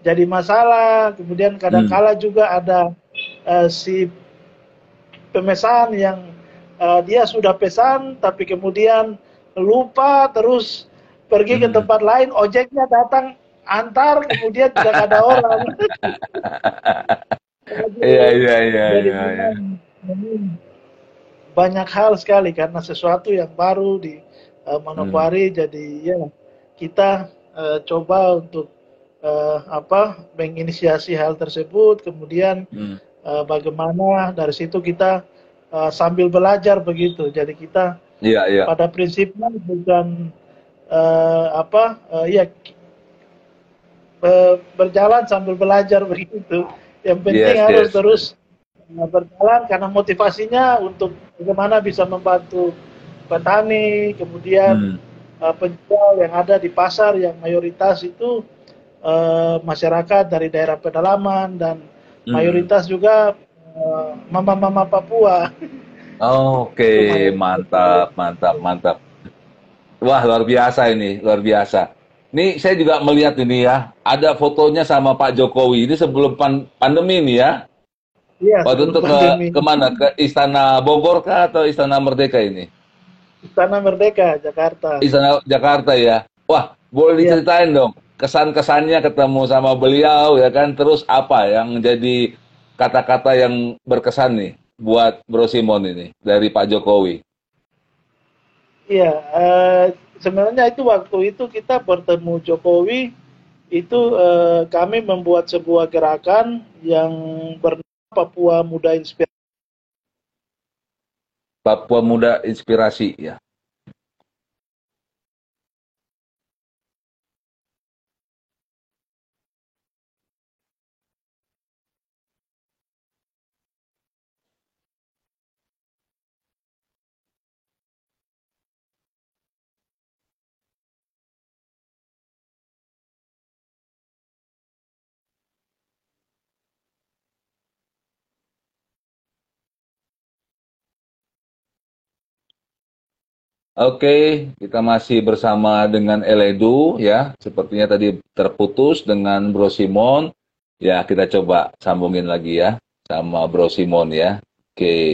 jadi masalah, kemudian kadangkala hmm. juga ada uh, si pemesan yang uh, dia sudah pesan tapi kemudian lupa terus pergi hmm. ke tempat lain, ojeknya datang antar kemudian tidak ada orang. Iya iya iya. Banyak hal sekali karena sesuatu yang baru di uh, Manokwari, hmm. jadi ya kita uh, coba untuk uh, apa menginisiasi hal tersebut, kemudian hmm. uh, bagaimana dari situ kita uh, sambil belajar begitu. Jadi kita ya, ya. pada prinsipnya bukan uh, apa uh, ya uh, berjalan sambil belajar begitu. Yang penting yes, harus yes. terus berjalan karena motivasinya untuk bagaimana bisa membantu petani, kemudian hmm. uh, penjual yang ada di pasar yang mayoritas itu uh, masyarakat dari daerah pedalaman dan hmm. mayoritas juga uh, mama-mama Papua. Oh, Oke, okay. mantap, mantap, mantap. Wah, luar biasa ini, luar biasa. Ini saya juga melihat ini ya, ada fotonya sama Pak Jokowi ini sebelum pan pandemi ini ya. Iya, waktu itu ke, kemana? Ke Istana Bogor kah atau Istana Merdeka ini? Istana Merdeka, Jakarta. Istana Jakarta ya. Wah, boleh ya. diceritain dong kesan-kesannya ketemu sama beliau ya kan. Terus apa yang jadi kata-kata yang berkesan nih buat Bro Simon ini dari Pak Jokowi? Iya, eh, sebenarnya itu waktu itu kita bertemu Jokowi itu eh, kami membuat sebuah gerakan yang bernama Papua Muda Inspirasi. Papua Muda Inspirasi ya. Oke, okay, kita masih bersama dengan L Edu ya. Sepertinya tadi terputus dengan Bro Simon. Ya, kita coba sambungin lagi ya sama Bro Simon ya. Oke. Okay.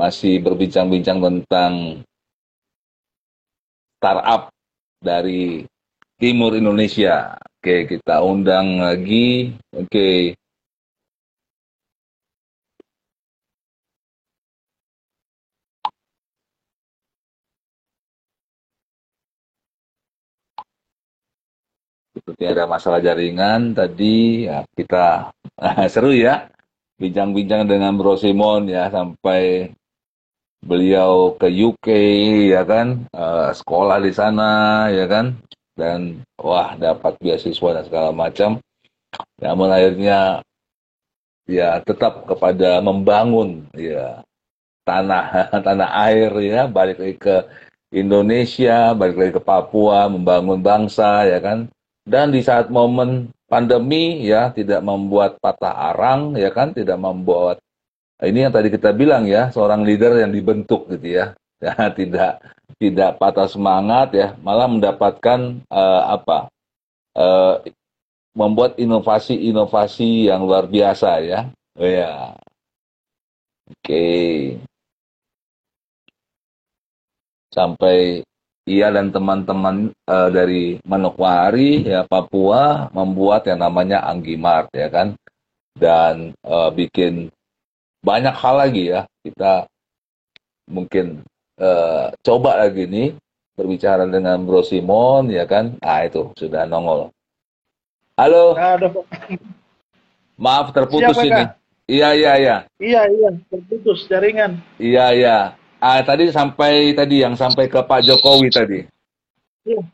Masih berbincang-bincang tentang startup dari Timur Indonesia. Oke, okay, kita undang lagi. Oke. Okay. Sepertinya ada masalah jaringan tadi ya, kita seru ya bincang-bincang dengan Bro Simon ya sampai beliau ke U K ya kan, uh, sekolah di sana ya kan, dan wah dapat beasiswa dan segala macam. Namun akhirnya ya tetap kepada membangun ya tanah tanah air ya, balik lagi ke Indonesia, balik lagi ke Papua, membangun bangsa ya kan. Dan di saat momen pandemi ya tidak membuat patah arang ya kan, tidak membuat ini yang tadi kita bilang ya, seorang leader yang dibentuk gitu ya, ya tidak tidak patah semangat ya, malah mendapatkan uh, apa uh, membuat inovasi-inovasi yang luar biasa ya. Oh, ya. Oke. Okay. Sampai ia dan teman-teman uh, dari Manokwari ya Papua membuat yang namanya Anggi Mart ya kan, dan uh, bikin banyak hal lagi ya. Kita mungkin uh, coba lagi nih berbicara dengan Bro Simon ya kan. Ah itu sudah nongol. Halo. Aduh. Maaf terputus. Siapa, ini Kak? Iya iya iya. Iya iya terputus jaringan. Iya iya. Ah, tadi sampai tadi yang sampai ke Pak Jokowi tadi. Iya,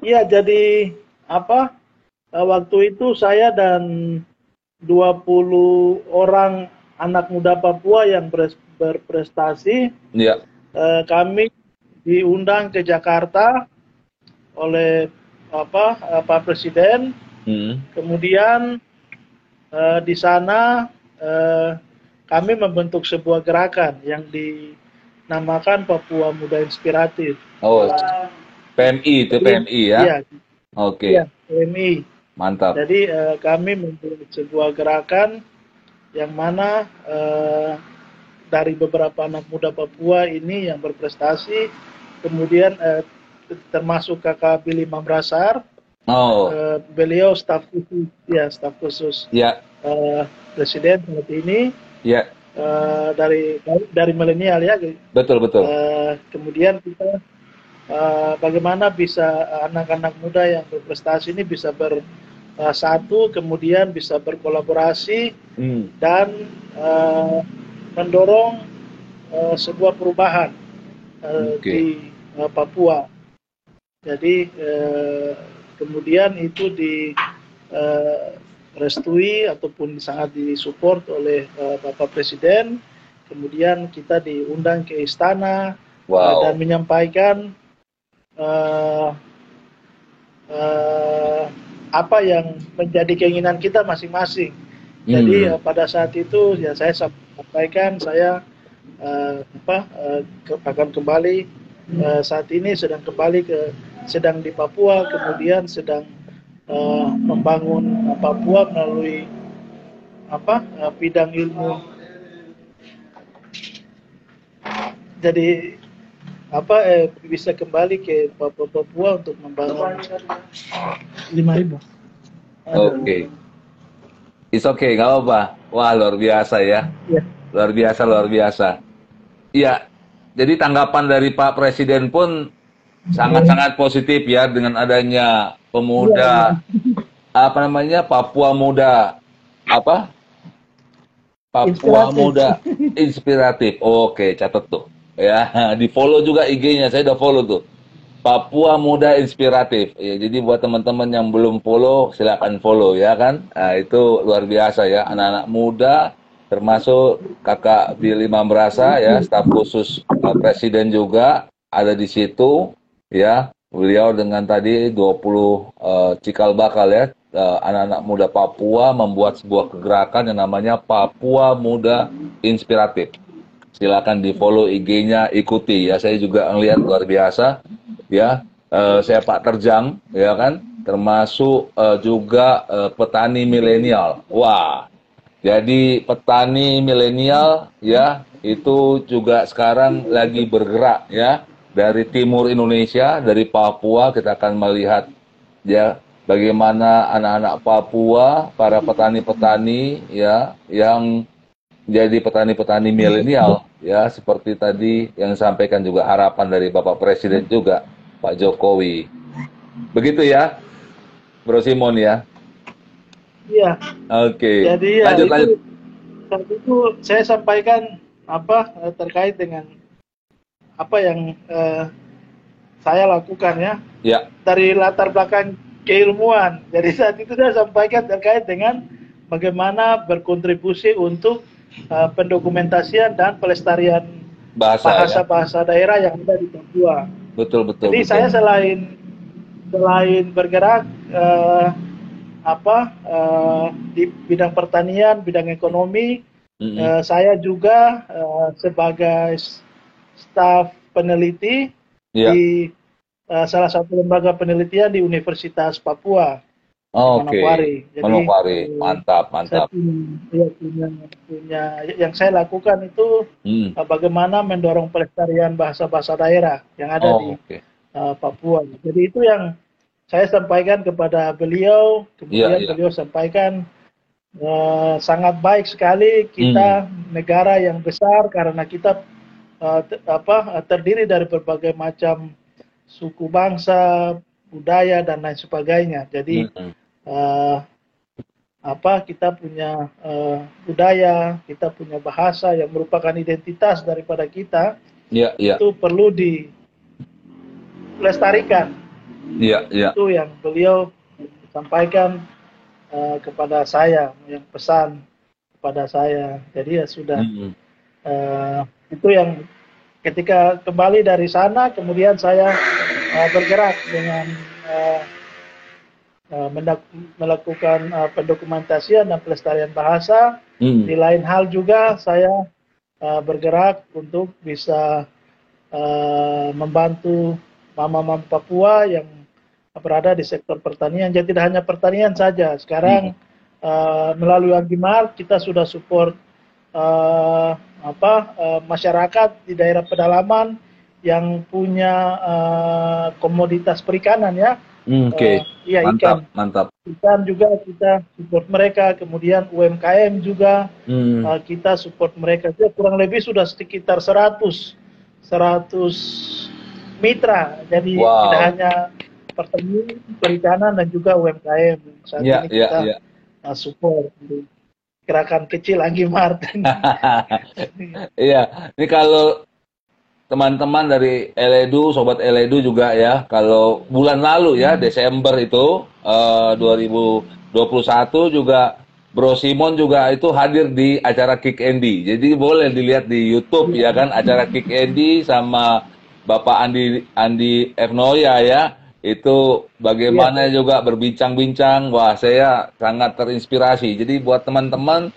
ya, jadi apa? Waktu itu saya dan dua puluh orang anak muda Papua yang berprestasi, ya. eh, kami diundang ke Jakarta oleh apa Pak Presiden. Hmm. Kemudian eh, di sana. Eh, Kami membentuk sebuah gerakan yang dinamakan Papua Muda Inspiratif. Oh, uh, P M I itu P M I ya? Iya. Oke. Okay. Iya, P M I. Mantap. Jadi uh, kami membentuk sebuah gerakan yang mana uh, dari beberapa anak muda Papua ini yang berprestasi, kemudian uh, termasuk Kakak Billy Mambrasar, Oh. Uh, beliau staf khusus, ya staf khusus yeah. uh, presiden saat ini. Ya. Yeah. Uh, dari dari milenial ya. Betul betul. Uh, kemudian kita uh, bagaimana bisa anak-anak muda yang berprestasi ini bisa bersatu, uh, kemudian bisa berkolaborasi hmm. dan uh, mendorong uh, sebuah perubahan uh, okay. di uh, Papua. Jadi uh, kemudian itu di uh, restui ataupun sangat disupport oleh uh, Bapak Presiden. Kemudian kita diundang ke istana wow. uh, dan menyampaikan uh, uh, apa yang menjadi keinginan kita masing-masing. Mm. Jadi uh, pada saat itu ya saya sampaikan saya uh, apa uh, ke akan kembali uh, saat ini sedang kembali ke sedang di Papua, kemudian sedang Uh, membangun uh, Papua melalui apa uh, bidang ilmu. Jadi apa eh, bisa kembali ke Papua, Papua untuk membangun lima ribu. Oke, it's okay, nggak apa. Wah luar biasa ya, yeah. luar biasa luar biasa. Iya, jadi tanggapan dari Pak Presiden pun sangat-sangat positif ya dengan adanya pemuda ya. apa namanya Papua Muda apa Papua Inspiratif. Muda Inspiratif. Oke, catat tuh ya, di follow juga I G-nya, saya udah follow tuh Papua Muda Inspiratif ya. Jadi buat teman-teman yang belum follow silakan follow ya kan. Nah, itu luar biasa ya, anak-anak muda termasuk kakak Billy Mambrasa ya, staf khusus presiden juga ada di situ ya, beliau dengan tadi dua puluh uh, cikal bakal ya, anak-anak uh, muda Papua membuat sebuah kegerakan yang namanya Papua Muda Inspiratif. Silakan di follow I G-nya, ikuti ya, saya juga ngelihat luar biasa ya, uh, saya Pak Terjang ya kan, termasuk uh, juga uh, petani milenial. Wah, jadi petani milenial ya, itu juga sekarang lagi bergerak ya. Dari timur Indonesia, dari Papua, kita akan melihat ya bagaimana anak-anak Papua, para petani-petani ya yang jadi petani-petani milenial ya, seperti tadi yang disampaikan juga harapan dari Bapak Presiden juga, Pak Jokowi. Begitu ya, Bro Simon ya? Iya. Oke. Okay. Jadi ya, lanjut, itu, lanjut. Itu saya sampaikan apa terkait dengan apa yang uh, saya lakukan ya, ya dari latar belakang keilmuan. Jadi saat itu saya sampaikan terkait dengan bagaimana berkontribusi untuk uh, pendokumentasian dan pelestarian bahasa-bahasa ya. daerah yang ada di Papua. Betul betul. Jadi betul. saya selain selain bergerak uh, apa uh, di bidang pertanian, bidang ekonomi, mm-hmm. uh, saya juga uh, sebagai staf peneliti yeah. di uh, salah satu lembaga penelitian di Universitas Papua oh, Manokwari. Okay. Manokwari, mantap, mantap. Saya punya, punya, punya, yang saya lakukan itu hmm. uh, bagaimana mendorong pelestarian bahasa-bahasa daerah yang ada oh, di okay. uh, Papua. Jadi itu yang saya sampaikan kepada beliau, kemudian yeah, yeah. beliau sampaikan uh, sangat baik sekali kita hmm. negara yang besar karena kita Ter, apa terdiri dari berbagai macam suku bangsa, budaya dan lain sebagainya. Jadi mm-hmm. uh, apa kita punya uh, budaya, kita punya bahasa yang merupakan identitas daripada kita. Yeah, yeah. Itu perlu dilestarikan. Yeah, yeah. Itu yang beliau sampaikan uh, kepada saya, yang pesan kepada saya. Jadi ya sudah mm-hmm. uh, itu yang ketika kembali dari sana, kemudian saya uh, bergerak dengan uh, uh, melakukan uh, pendokumentasian dan pelestarian bahasa. Hmm. Di lain hal juga saya uh, bergerak untuk bisa uh, membantu mama-mama Papua yang berada di sektor pertanian. Jadi tidak hanya pertanian saja. Sekarang hmm. uh, melalui Anggi Mart kita sudah support Uh, apa uh, masyarakat di daerah pedalaman yang punya uh, komoditas perikanan ya, Oke, okay. uh, ya, mantap, ikan. mantap. Ikan juga kita support mereka, kemudian U M K M juga hmm. uh, kita support mereka. Jadi kurang lebih sudah sekitar seratus mitra. Jadi wow. tidak hanya pertanian, perikanan dan juga U M K M. Saat yeah, ini yeah, kita yeah. Uh, support gerakan kecil Anggi Mart. Iya, ini kalau teman-teman dari L Edu, sobat L Edu juga ya, kalau bulan lalu ya hmm. Desember itu uh, dua ribu dua puluh satu juga Bro Simon juga itu hadir di acara Kick Andy. Jadi boleh dilihat di YouTube ya kan, acara Kick Andy sama Bapak Andi Andi F. Noya ya, itu bagaimana ya. Juga berbincang-bincang. Wah, saya sangat terinspirasi. Jadi buat teman-teman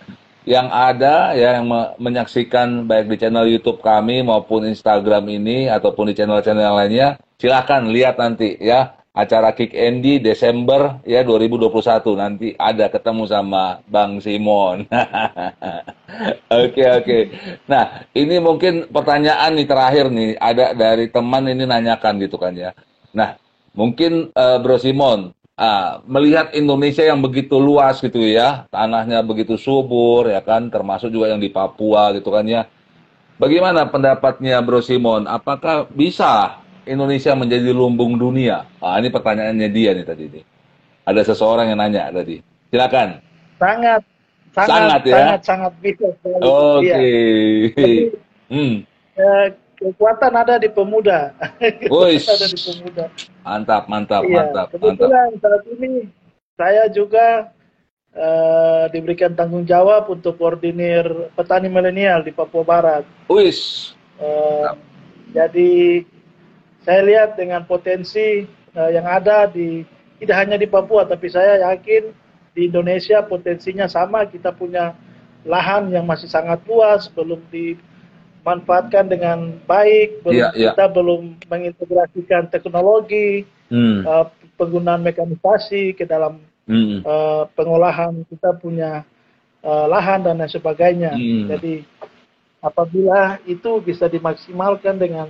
yang ada ya, yang menyaksikan baik di channel YouTube kami maupun Instagram ini ataupun di channel-channel lainnya, silakan lihat nanti ya acara Kick Andy Desember ya dua ribu dua puluh satu, nanti ada ketemu sama Bang Simon. Oke oke. Nah, ini mungkin pertanyaan nih terakhir nih, ada dari teman ini nanyakan gitu kan ya. Nah, mungkin uh, Bro Simon, ah, melihat Indonesia yang begitu luas gitu ya, tanahnya begitu subur ya kan, termasuk juga yang di Papua gitu kan ya. Bagaimana pendapatnya Bro Simon? Apakah bisa Indonesia menjadi lumbung dunia? Ah, ini pertanyaannya dia nih tadi ini. Ada seseorang yang nanya tadi. Silakan. Sangat, sangat, sangat, ya? sangat, sangat bisa. Oke. Okay. Ya. Hmm. Uh, Kekuatan ada di pemuda. Kekuatan ada di pemuda. Mantap, mantap, iya, mantap. Kebetulan mantap. Saat ini saya juga uh, diberikan tanggung jawab untuk koordinir petani milenial di Papua Barat. Uis. Uh, jadi saya lihat dengan potensi uh, yang ada di, tidak hanya di Papua, tapi saya yakin di Indonesia potensinya sama. Kita punya lahan yang masih sangat luas, belum di manfaatkan dengan baik, belum, yeah, yeah. kita belum mengintegrasikan teknologi, mm. uh, penggunaan mekanisasi ke dalam mm. uh, pengolahan, kita punya uh, lahan dan lain sebagainya. Mm. Jadi apabila itu bisa dimaksimalkan dengan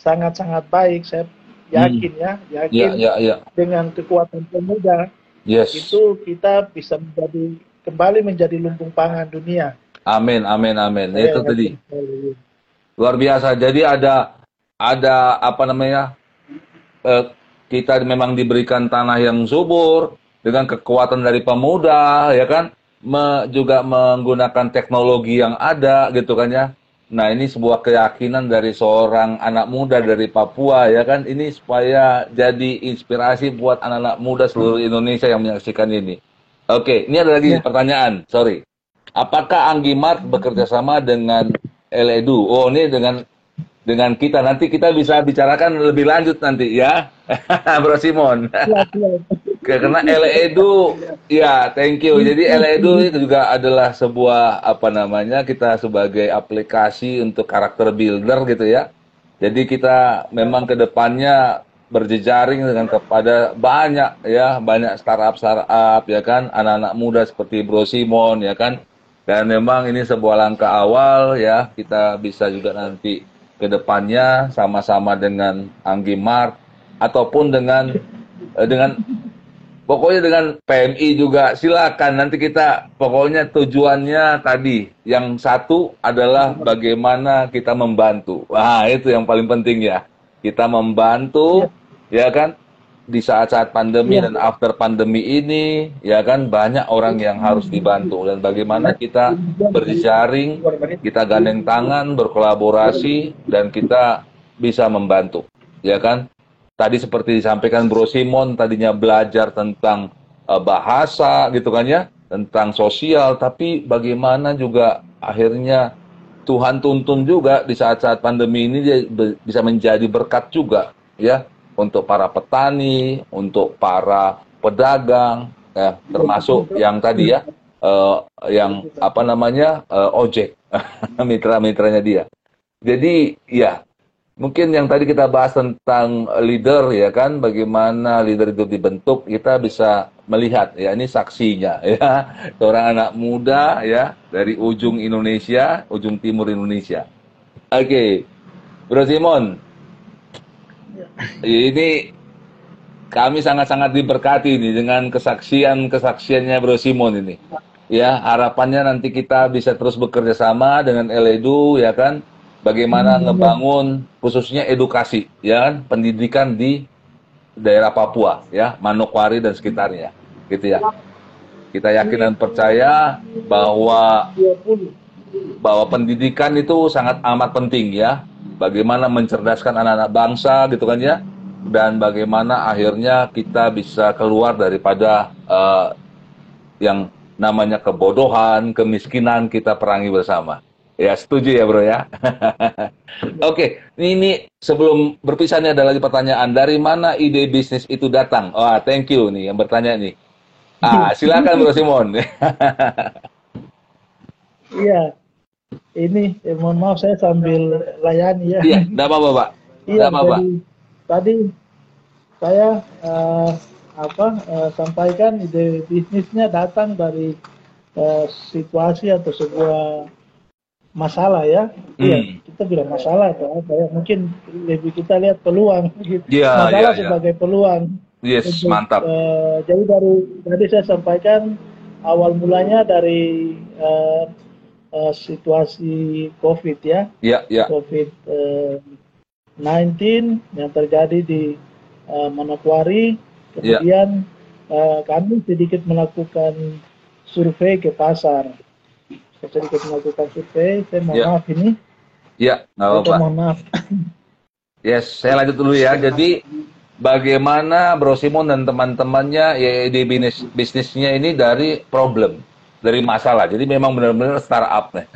sangat-sangat baik, saya yakin mm. ya, yakin yeah, yeah, yeah. dengan kekuatan pemuda, yes. itu kita bisa menjadi kembali menjadi lumbung pangan dunia. Amin, amin, amin. Saya itu yakin. Tadi. Luar biasa. Jadi ada ada apa namanya, eh, kita memang diberikan tanah yang subur dengan kekuatan dari pemuda ya kan, Me, juga menggunakan teknologi yang ada gitu kan ya. Nah, ini sebuah keyakinan dari seorang anak muda dari Papua ya kan, ini supaya jadi inspirasi buat anak-anak muda seluruh Indonesia yang menyaksikan ini. Oke, ini ada lagi ya. Pertanyaan, sorry. Apakah Anggi Mart bekerja sama dengan L Edu? Oh, ini dengan dengan kita, nanti kita bisa bicarakan lebih lanjut nanti ya, Bro Simon. Karena L Edu, ya, thank you. Jadi L Edu juga adalah sebuah apa namanya, kita sebagai aplikasi untuk karakter builder gitu ya. Jadi kita memang kedepannya berjejaring dengan kepada banyak ya, banyak startup startup ya kan, anak-anak muda seperti Bro Simon ya kan. Dan memang ini sebuah langkah awal ya, kita bisa juga nanti ke depannya sama-sama dengan Anggi Mart ataupun dengan dengan pokoknya dengan P M I juga, silakan nanti kita pokoknya tujuannya tadi yang satu adalah bagaimana kita membantu. Wah, itu yang paling penting ya. Kita membantu ya, ya kan di saat-saat pandemi ya. Dan after pandemi ini ya kan banyak orang yang harus dibantu, dan bagaimana kita berjaring, kita gandeng tangan, berkolaborasi, dan kita bisa membantu ya kan. Tadi seperti disampaikan Bro Simon, tadinya belajar tentang uh, bahasa gitu kan ya, tentang sosial, tapi bagaimana juga akhirnya Tuhan tuntun juga di saat-saat pandemi ini dia bisa menjadi berkat juga ya, untuk para petani, untuk para pedagang, ya, termasuk yang tadi ya, uh, yang apa namanya uh, ojek, mitra-mitranya dia. Jadi ya, mungkin yang tadi kita bahas tentang leader ya kan, bagaimana leader itu dibentuk, kita bisa melihat ya, ini saksinya ya, seorang anak muda ya dari ujung Indonesia, ujung timur Indonesia. Oke, okay. Bro Simon. Ini Kami sangat-sangat diberkati ini dengan kesaksian-kesaksiannya Bro Simon ini. Ya, harapannya nanti kita bisa terus bekerja sama dengan L Edu, ya kan? Bagaimana hmm, ngebangun ya. khususnya edukasi, ya kan? Pendidikan di daerah Papua, ya, Manokwari dan sekitarnya, gitu ya. Kita yakin dan percaya bahwa bahwa pendidikan itu sangat amat penting, ya. Bagaimana mencerdaskan anak-anak bangsa, gitu kan ya? Dan bagaimana akhirnya kita bisa keluar daripada uh, yang namanya kebodohan, kemiskinan, kita perangi bersama. Ya, setuju ya bro ya. Oke, okay. Ini sebelum berpisah nih ada lagi pertanyaan. Dari mana ide bisnis itu datang? Wah, oh, thank you nih yang bertanya nih. Ah, silakan Bro Simon. Iya, ini eh, mohon maaf saya sambil layani ya. Iya, enggak apa-apa Pak. Iya, tadi saya uh, apa uh, sampaikan ide bisnisnya datang dari uh, situasi atau sebuah masalah ya. Iya, hmm. kita bilang masalah atau apa ya? Mungkin lebih kita lihat peluang gitu. Yeah, masalah yeah, sebagai yeah. peluang. Yes, untuk, mantap. Uh, jadi dari tadi saya sampaikan awal mulanya dari uh, uh, situasi COVID ya. Iya, yeah, yeah. COVID uh, sembilan belas yang terjadi di uh, Manokwari, kemudian yeah. uh, kami sedikit melakukan survei ke pasar. Saya sedikit melakukan survei, saya mohon yeah. maaf ini. Iya, yeah, nggak apa-apa. Maaf. Yes, saya lanjut dulu ya. Jadi bagaimana Bro Simon dan teman-temannya ya, di bisnis bisnisnya ini dari problem, dari masalah. Jadi memang benar-benar startup nih.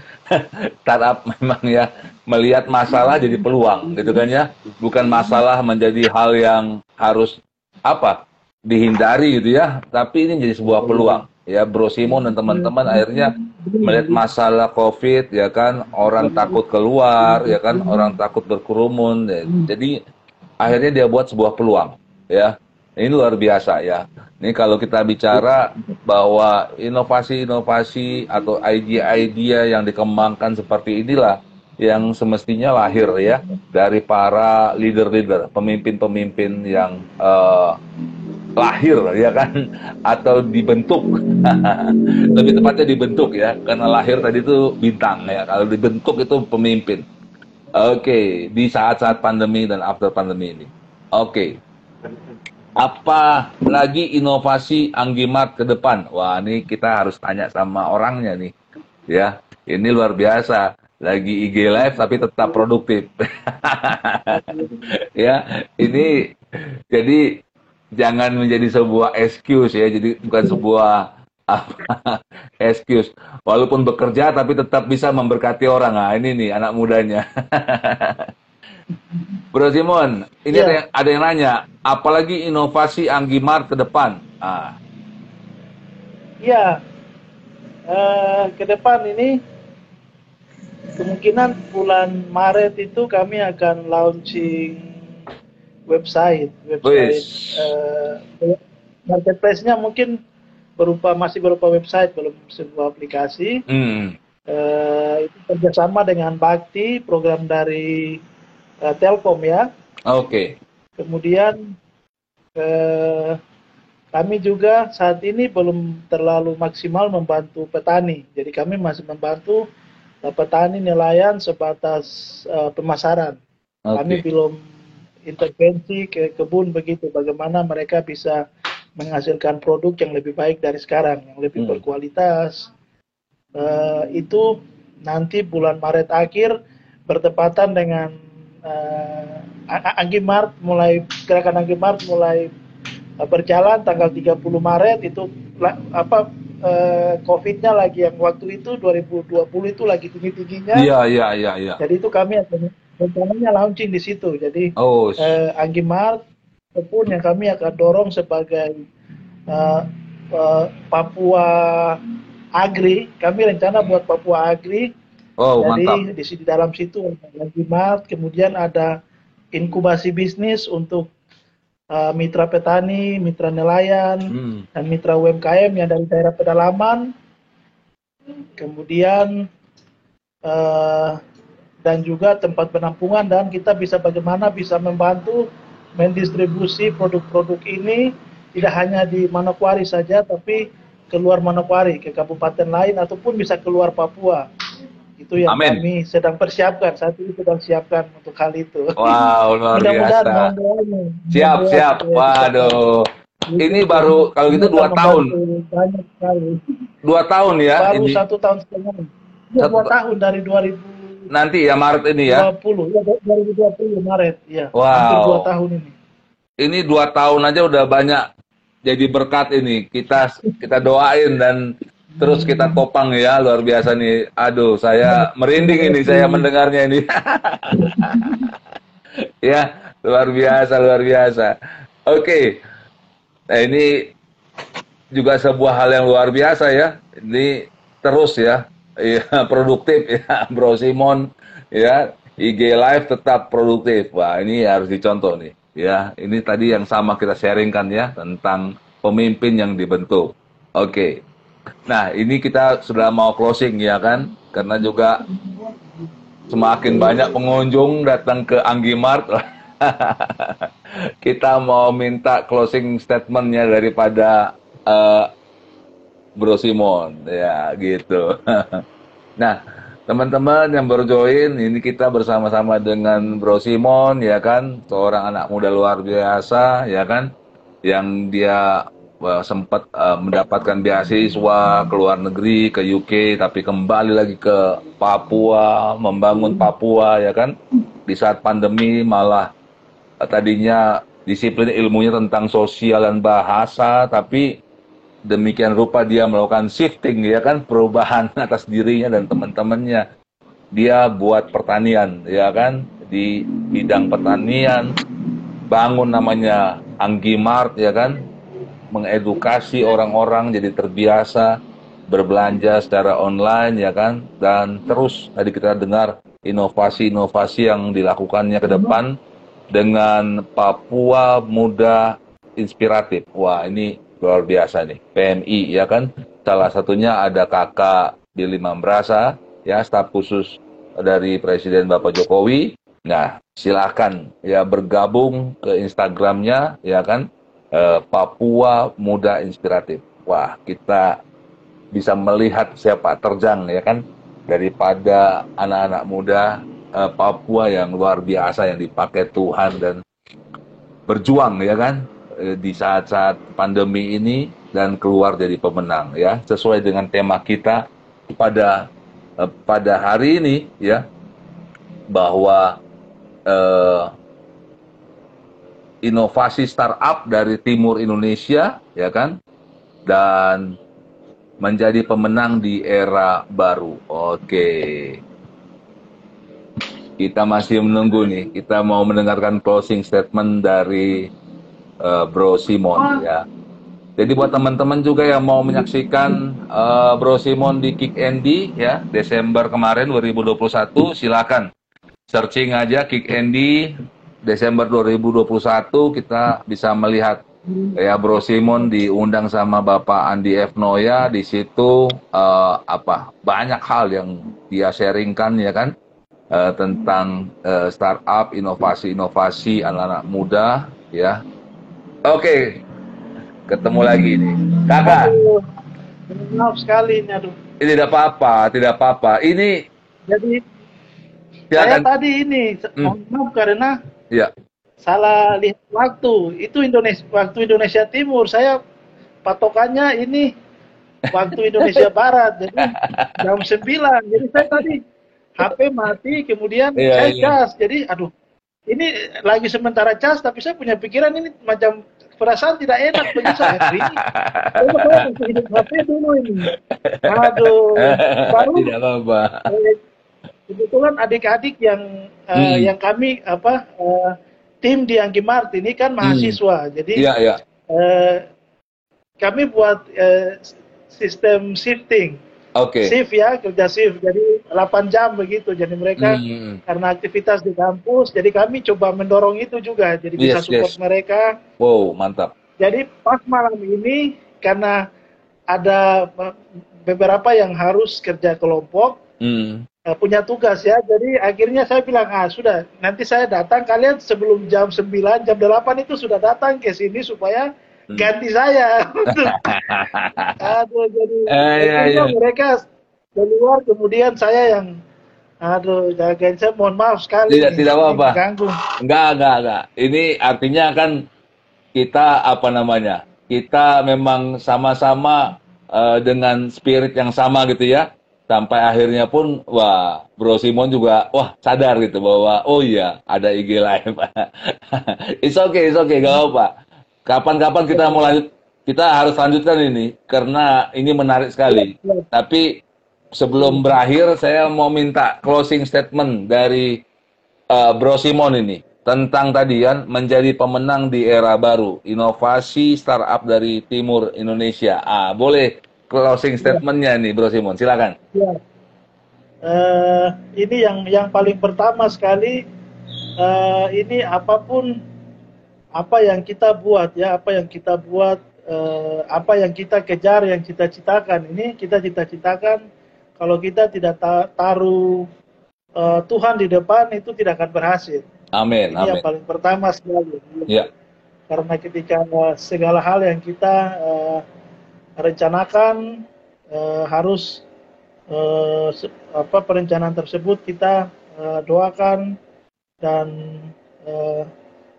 Startup memang ya, melihat masalah jadi peluang gitu kan ya, bukan masalah menjadi hal yang harus apa dihindari gitu ya, tapi ini jadi sebuah peluang ya. Bro Simon dan teman-teman akhirnya melihat masalah COVID ya kan, orang takut keluar ya kan, orang takut berkerumun ya. Jadi akhirnya dia buat sebuah peluang ya, ini luar biasa ya. Ini kalau kita bicara bahwa inovasi-inovasi atau idea-idea yang dikembangkan seperti inilah yang semestinya lahir ya dari para leader-leader, pemimpin-pemimpin yang uh, lahir ya kan, atau dibentuk lebih tepatnya dibentuk ya, karena lahir tadi itu bintang ya, kalau dibentuk itu pemimpin. Oke, okay. Di saat-saat pandemi dan after pandemi ini, oke, okay. Apa lagi inovasi Anggi Mart ke depan? Wah, ini kita harus tanya sama orangnya nih ya, ini luar biasa. Lagi I G live tapi tetap produktif. Ya, ini jadi jangan menjadi sebuah excuse ya, jadi bukan sebuah apa, excuse. Walaupun bekerja tapi tetap bisa memberkati orang. Nah, ini nih anak mudanya. Bro Simon, ini yeah. ada yang ada yang nanya, apalagi inovasi Anggi Mart ke depan? Ah. Ya, yeah. uh, ke depan ini kemungkinan bulan Maret itu kami akan launching website, website uh, marketplace-nya mungkin berupa masih berupa website, belum sebuah aplikasi. Mm. Uh, itu kerjasama dengan Bakti, program dari uh, Telkom ya. Oke. Okay. Kemudian uh, kami juga saat ini belum terlalu maksimal membantu petani, jadi kami masih membantu petani nelayan sebatas uh, pemasaran. Okay. Kami belum intervensi ke kebun begitu, bagaimana mereka bisa menghasilkan produk yang lebih baik dari sekarang, yang lebih hmm. berkualitas. Uh, itu nanti bulan Maret akhir bertepatan dengan uh, Anggi Mart mulai gerakan Anggi Mart mulai uh, berjalan tanggal tiga puluh Maret itu apa? COVID-nya lagi yang waktu itu dua ribu dua puluh itu lagi tinggi-tingginya. Iya, iya, iya, iya. Jadi itu kami rencananya launching di situ. Jadi oh, eh, Anggi Mart pun yang kami akan dorong sebagai eh, eh, Papua Agri. Kami rencana buat Papua Agri. Oh, jadi mantap. Di, di dalam situ Anggi Mart, kemudian ada inkubasi bisnis untuk Uh, mitra petani, mitra nelayan, hmm. dan mitra U M K M yang dari daerah pedalaman, kemudian uh, dan juga tempat penampungan, dan kita bisa bagaimana bisa membantu mendistribusi produk-produk ini tidak hanya di Manokwari saja, tapi keluar Manokwari ke kabupaten lain ataupun bisa keluar Papua. Itu yang Amen. Kami sedang persiapkan, saat ini sedang siapkan untuk hal itu. Wow, luar biasa. Siap, siap. Waduh. Ini baru kalau gitu dua tahun. Banyak sekali. Dua tahun ya. Baru ini. Satu tahun setengah. Dua satu tahun dari dua ribu. Nanti ya Maret ini ya. dua puluh ya dua ribu dua puluh Maret ya. Wow. Hampir dua tahun ini. Ini dua tahun aja udah banyak jadi berkat ini. Kita kita doain dan terus kita topang ya, luar biasa nih. Aduh, saya merinding ini, saya mendengarnya ini. Ya, luar biasa, luar biasa. Oke. Okay. Nah, ini juga sebuah hal yang luar biasa ya. Ini terus ya, ya produktif ya, Bro Simon ya. I G Live tetap produktif. Wah, ini harus dicontoh nih ya. Ini tadi yang sama kita sharingkan ya tentang pemimpin yang dibentuk. Oke. Nah, ini kita sudah mau closing ya kan? Karena juga semakin banyak pengunjung datang ke Anggi Mart. Kita mau minta closing statementnya daripada uh, Bro Simon ya gitu. Nah, teman-teman yang baru join, ini kita bersama-sama dengan Bro Simon ya kan, seorang anak muda luar biasa ya kan, yang dia uh, sempat uh, mendapatkan beasiswa ke luar negeri, ke U K, tapi kembali lagi ke Papua, membangun Papua ya kan, di saat pandemi malah tadinya disiplin ilmunya tentang sosial dan bahasa, tapi demikian rupa dia melakukan shifting ya kan, perubahan atas dirinya dan teman-temannya. Dia buat pertanian ya kan, di bidang pertanian, bangun namanya Anggi Mart ya kan, mengedukasi orang-orang jadi terbiasa berbelanja secara online ya kan, dan terus tadi kita dengar inovasi-inovasi yang dilakukannya ke depan dengan Papua Muda Inspiratif. Wah, ini luar biasa nih, P M I ya kan. Salah satunya ada kakak Billy Mambrasar ya, staf khusus dari Presiden Bapak Jokowi. Nah, silakan ya bergabung ke Instagramnya ya kan, eh, Papua Muda Inspiratif. Wah, kita bisa melihat sepak terjang ya kan daripada anak-anak muda Papua yang luar biasa yang dipakai Tuhan dan berjuang ya kan di saat-saat pandemi ini dan keluar jadi pemenang ya, sesuai dengan tema kita pada pada hari ini ya, bahwa eh, inovasi startup dari timur Indonesia ya kan, dan menjadi pemenang di era baru. Oke. Kita masih menunggu nih, kita mau mendengarkan closing statement dari uh, Bro Simon ya. Jadi buat teman-teman juga yang mau menyaksikan uh, Bro Simon di Kick Andy ya, Desember kemarin dua ribu dua puluh satu, silakan searching aja Kick Andy Desember dua ribu dua puluh satu, kita bisa melihat ya Bro Simon diundang sama Bapak Andi F. Noya. Di situ uh, apa banyak hal yang dia sharingkan ya kan. Uh, tentang uh, startup, inovasi-inovasi anak-anak muda, ya. Oke, okay. Ketemu lagi nih, kakak. Maaf sekali ini, aduh. Ini tidak apa-apa, tidak apa-apa. Ini. Jadi, saya tadi ini hmm. maaf karena ya. Salah lihat waktu. Itu Indonesia, waktu Indonesia Timur. Saya patokannya ini waktu Indonesia Barat, jadi jam sembilan. Jadi saya tadi. H P mati, kemudian yeah, saya yeah. cas. Jadi, aduh, ini lagi sementara cas, tapi saya punya pikiran ini macam perasaan tidak enak bagi saya. Ini, saya harus hidup H P dulu ini. Aduh, baru. Tidak apa-apa. Eh, kebetulan adik-adik yang eh, hmm. yang kami apa eh, tim di Anggi Mart ini kan mahasiswa, hmm. jadi yeah, yeah. Eh, kami buat eh, sistem shifting. Okay. Shift ya, kerja shift, jadi delapan jam begitu. Jadi mereka mm. karena aktivitas di kampus, jadi kami coba mendorong itu juga, jadi yes, bisa support yes. mereka. Wow, mantap. Jadi pas malam ini karena ada beberapa yang harus kerja kelompok, mm. punya tugas ya. Jadi akhirnya saya bilang, ah sudah, nanti saya datang, kalian sebelum jam sembilan, jam delapan itu sudah datang ke sini supaya ganti saya. Aduh, jadi uh, yeah, yeah. mereka keluar, kemudian saya yang aduh, jagain. Saya mohon maaf sekali. Tidak, nih, tidak apa-apa. Enggak, enggak, enggak. Ini artinya kan kita apa namanya? Kita memang sama-sama uh, dengan spirit yang sama gitu ya. Sampai akhirnya pun, wah, Bro Simon juga, wah, sadar gitu bahwa, oh iya, ada I G Live. It's okay, it's okay, gak apa-apa. Kapan-kapan kita mau lanjut, kita harus lanjutkan ini, karena ini menarik sekali. Tapi sebelum berakhir, saya mau minta closing statement dari uh, Bro Simon ini. Tentang tadian, menjadi pemenang di era baru, inovasi startup dari Timur Indonesia. Ah, boleh. Closing statementnya nih Bro Simon, silakan. Ya. Uh, ini yang yang paling pertama sekali, uh, ini apapun apa yang kita buat ya, apa yang kita buat, uh, apa yang kita kejar, yang kita citakan, ini kita cita-citakan. Kalau kita tidak ta taruh uh, Tuhan di depan, itu tidak akan berhasil. Amin. Ini amin. Yang paling pertama sekali. Ya. Karena ketika uh, segala hal yang kita uh, rencanakan eh, harus eh, apa perencanaan tersebut kita eh, doakan dan eh,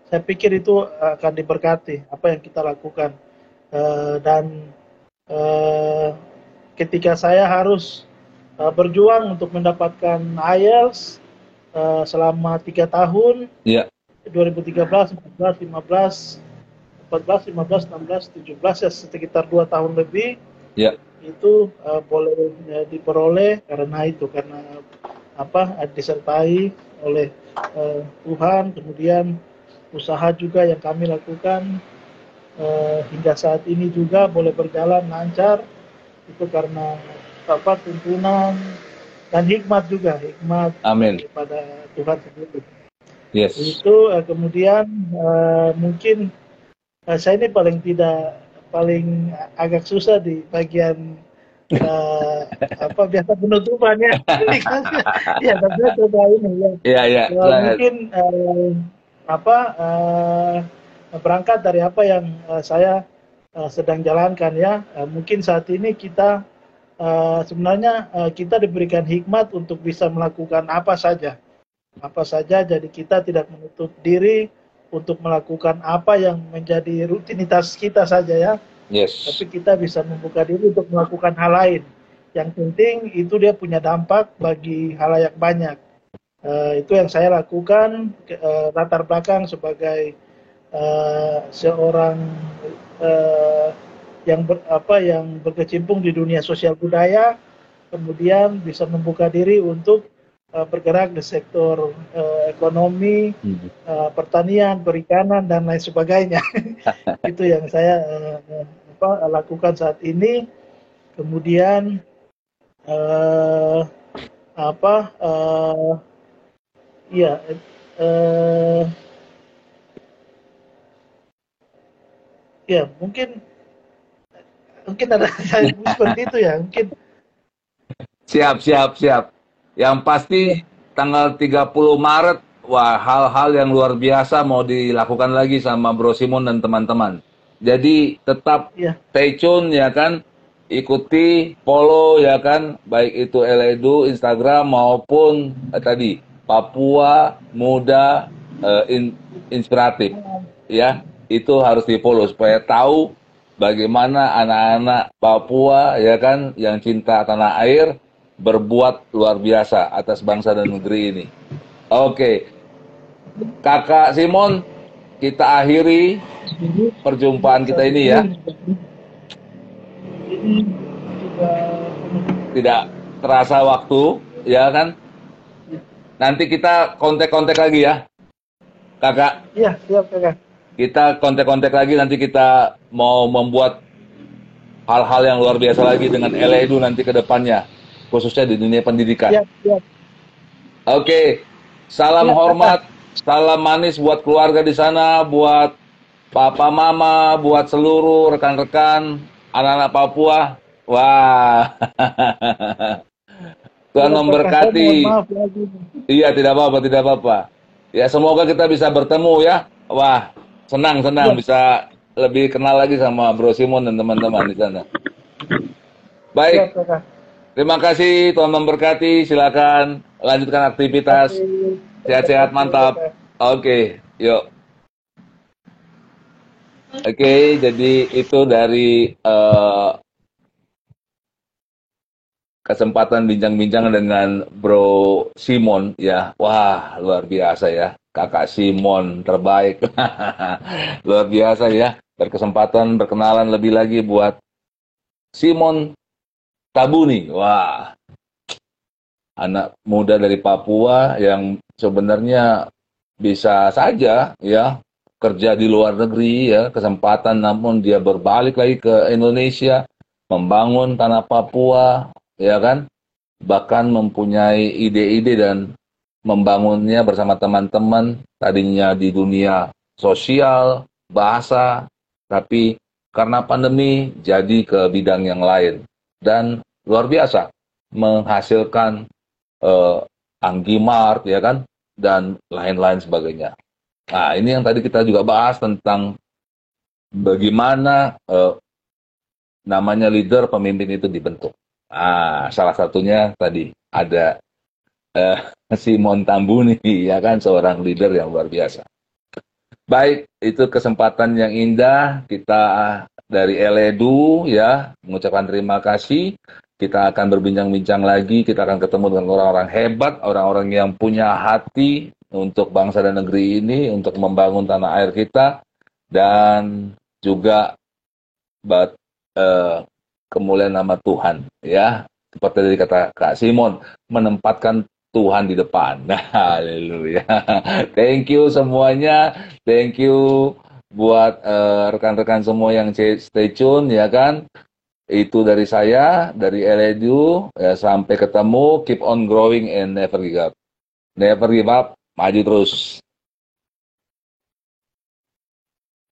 saya pikir itu akan diberkati apa yang kita lakukan eh, dan eh, ketika saya harus eh, berjuang untuk mendapatkan I E L T S eh, selama tiga tahun yeah. dua ribu tiga belas, empat belas, lima belas, empat belas, lima belas, enam belas, tujuh belas ya sekitar dua tahun lebih ya. Itu uh, boleh uh, diperoleh karena itu karena apa disertai oleh uh, Tuhan, kemudian usaha juga yang kami lakukan uh, hingga saat ini juga boleh berjalan lancar itu karena apa tuntunan dan hikmat juga hikmat Amin. Daripada Tuhan sendiri. Yes. Itu uh, kemudian uh, mungkin saya ini paling tidak paling agak susah di bagian uh, apa biasa penutupannya. Ya, tapi saya coba ini ya. Yeah, yeah. Uh, mungkin uh, apa uh, berangkat dari apa yang uh, saya uh, sedang jalankan ya. Uh, mungkin saat ini kita uh, sebenarnya uh, kita diberikan hikmat untuk bisa melakukan apa saja, apa saja. Jadi kita tidak menutup diri untuk melakukan apa yang menjadi rutinitas kita saja ya. Yes. Tapi kita bisa membuka diri untuk melakukan hal lain. Yang penting itu dia punya dampak bagi halayak banyak. Uh, itu yang saya lakukan. Uh, latar belakang sebagai uh, seorang uh, yang ber, apa yang berkecimpung di dunia sosial budaya, kemudian bisa membuka diri untuk bergerak di sektor uh, ekonomi, hmm. uh, pertanian, perikanan dan lain sebagainya. Itu yang saya uh, apa, lakukan saat ini. Kemudian uh, apa? Uh, iya. Uh, ya mungkin mungkin ada saya seperti itu ya mungkin. Siap siap siap. Yang pasti tanggal tiga puluh Maret, wah hal-hal yang luar biasa mau dilakukan lagi sama Bro Simon dan teman-teman. Jadi tetap yeah. stay tune ya kan, ikuti, follow ya kan, baik itu L Edu, Instagram maupun eh, tadi Papua Muda eh, in, Inspiratif. Ya, itu harus di-follow supaya tahu bagaimana anak-anak Papua ya kan yang cinta tanah air berbuat luar biasa atas bangsa dan negeri ini. Oke, Kakak Simon, kita akhiri perjumpaan kita ini ya. Tidak terasa waktu, ya kan? Nanti kita kontak-kontak lagi ya, Kakak. Iya, siap Kakak. Kita kontak-kontak lagi, nanti kita mau membuat hal-hal yang luar biasa lagi dengan L Edu nanti ke depannya, khususnya di dunia pendidikan. Ya, ya. Oke, salam ya, hormat, ya. Salam manis buat keluarga di sana, buat papa mama, buat seluruh rekan-rekan anak-anak Papua. Wah. Tuhan memberkati. Iya, tidak apa-apa, tidak apa-apa. Ya, semoga kita bisa bertemu ya. Wah, senang, senang ya. Bisa lebih kenal lagi sama Bro Simon dan teman-teman di sana. Baik. Ya, terima kasih, Tuhan memberkati. Silakan lanjutkan aktivitas. Sehat-sehat, mantap. Oke, okay, yuk. Oke, okay, jadi itu dari uh, kesempatan bincang-bincang dengan Bro Simon ya. Wah, luar biasa ya. Kakak Simon terbaik. Luar biasa ya. Berkesempatan berkenalan lebih lagi buat Simon Tabuni. Wah. Anak muda dari Papua yang sebenarnya bisa saja ya kerja di luar negeri ya, kesempatan, namun dia berbalik lagi ke Indonesia, membangun tanah Papua. Ya kan, bahkan mempunyai ide-ide dan membangunnya bersama teman-teman, tadinya di dunia sosial, bahasa, tapi karena pandemi jadi ke bidang yang lain. Dan luar biasa menghasilkan eh, Anggi Mart, ya kan, dan lain-lain sebagainya. Nah, ini yang tadi kita juga bahas tentang bagaimana eh, namanya leader, pemimpin itu dibentuk. Ah, salah satunya tadi ada eh, Simon Tabuni, ya kan, seorang leader yang luar biasa. Baik, itu kesempatan yang indah. Kita dari L Edu ya mengucapkan terima kasih. Kita akan berbincang-bincang lagi. Kita akan ketemu dengan orang-orang hebat, orang-orang yang punya hati untuk bangsa dan negeri ini, untuk membangun tanah air kita, dan juga buat eh, kemuliaan nama Tuhan, ya. Seperti dari kata Kak Simon, menempatkan Tuhan di depan. Nah, haleluya. Thank you semuanya. Thank you buat rekan-rekan uh, semua yang stay tune, ya kan. Itu dari saya, dari L Edu. Ya, sampai ketemu. Keep on growing and never give up. Never give up. Maju terus.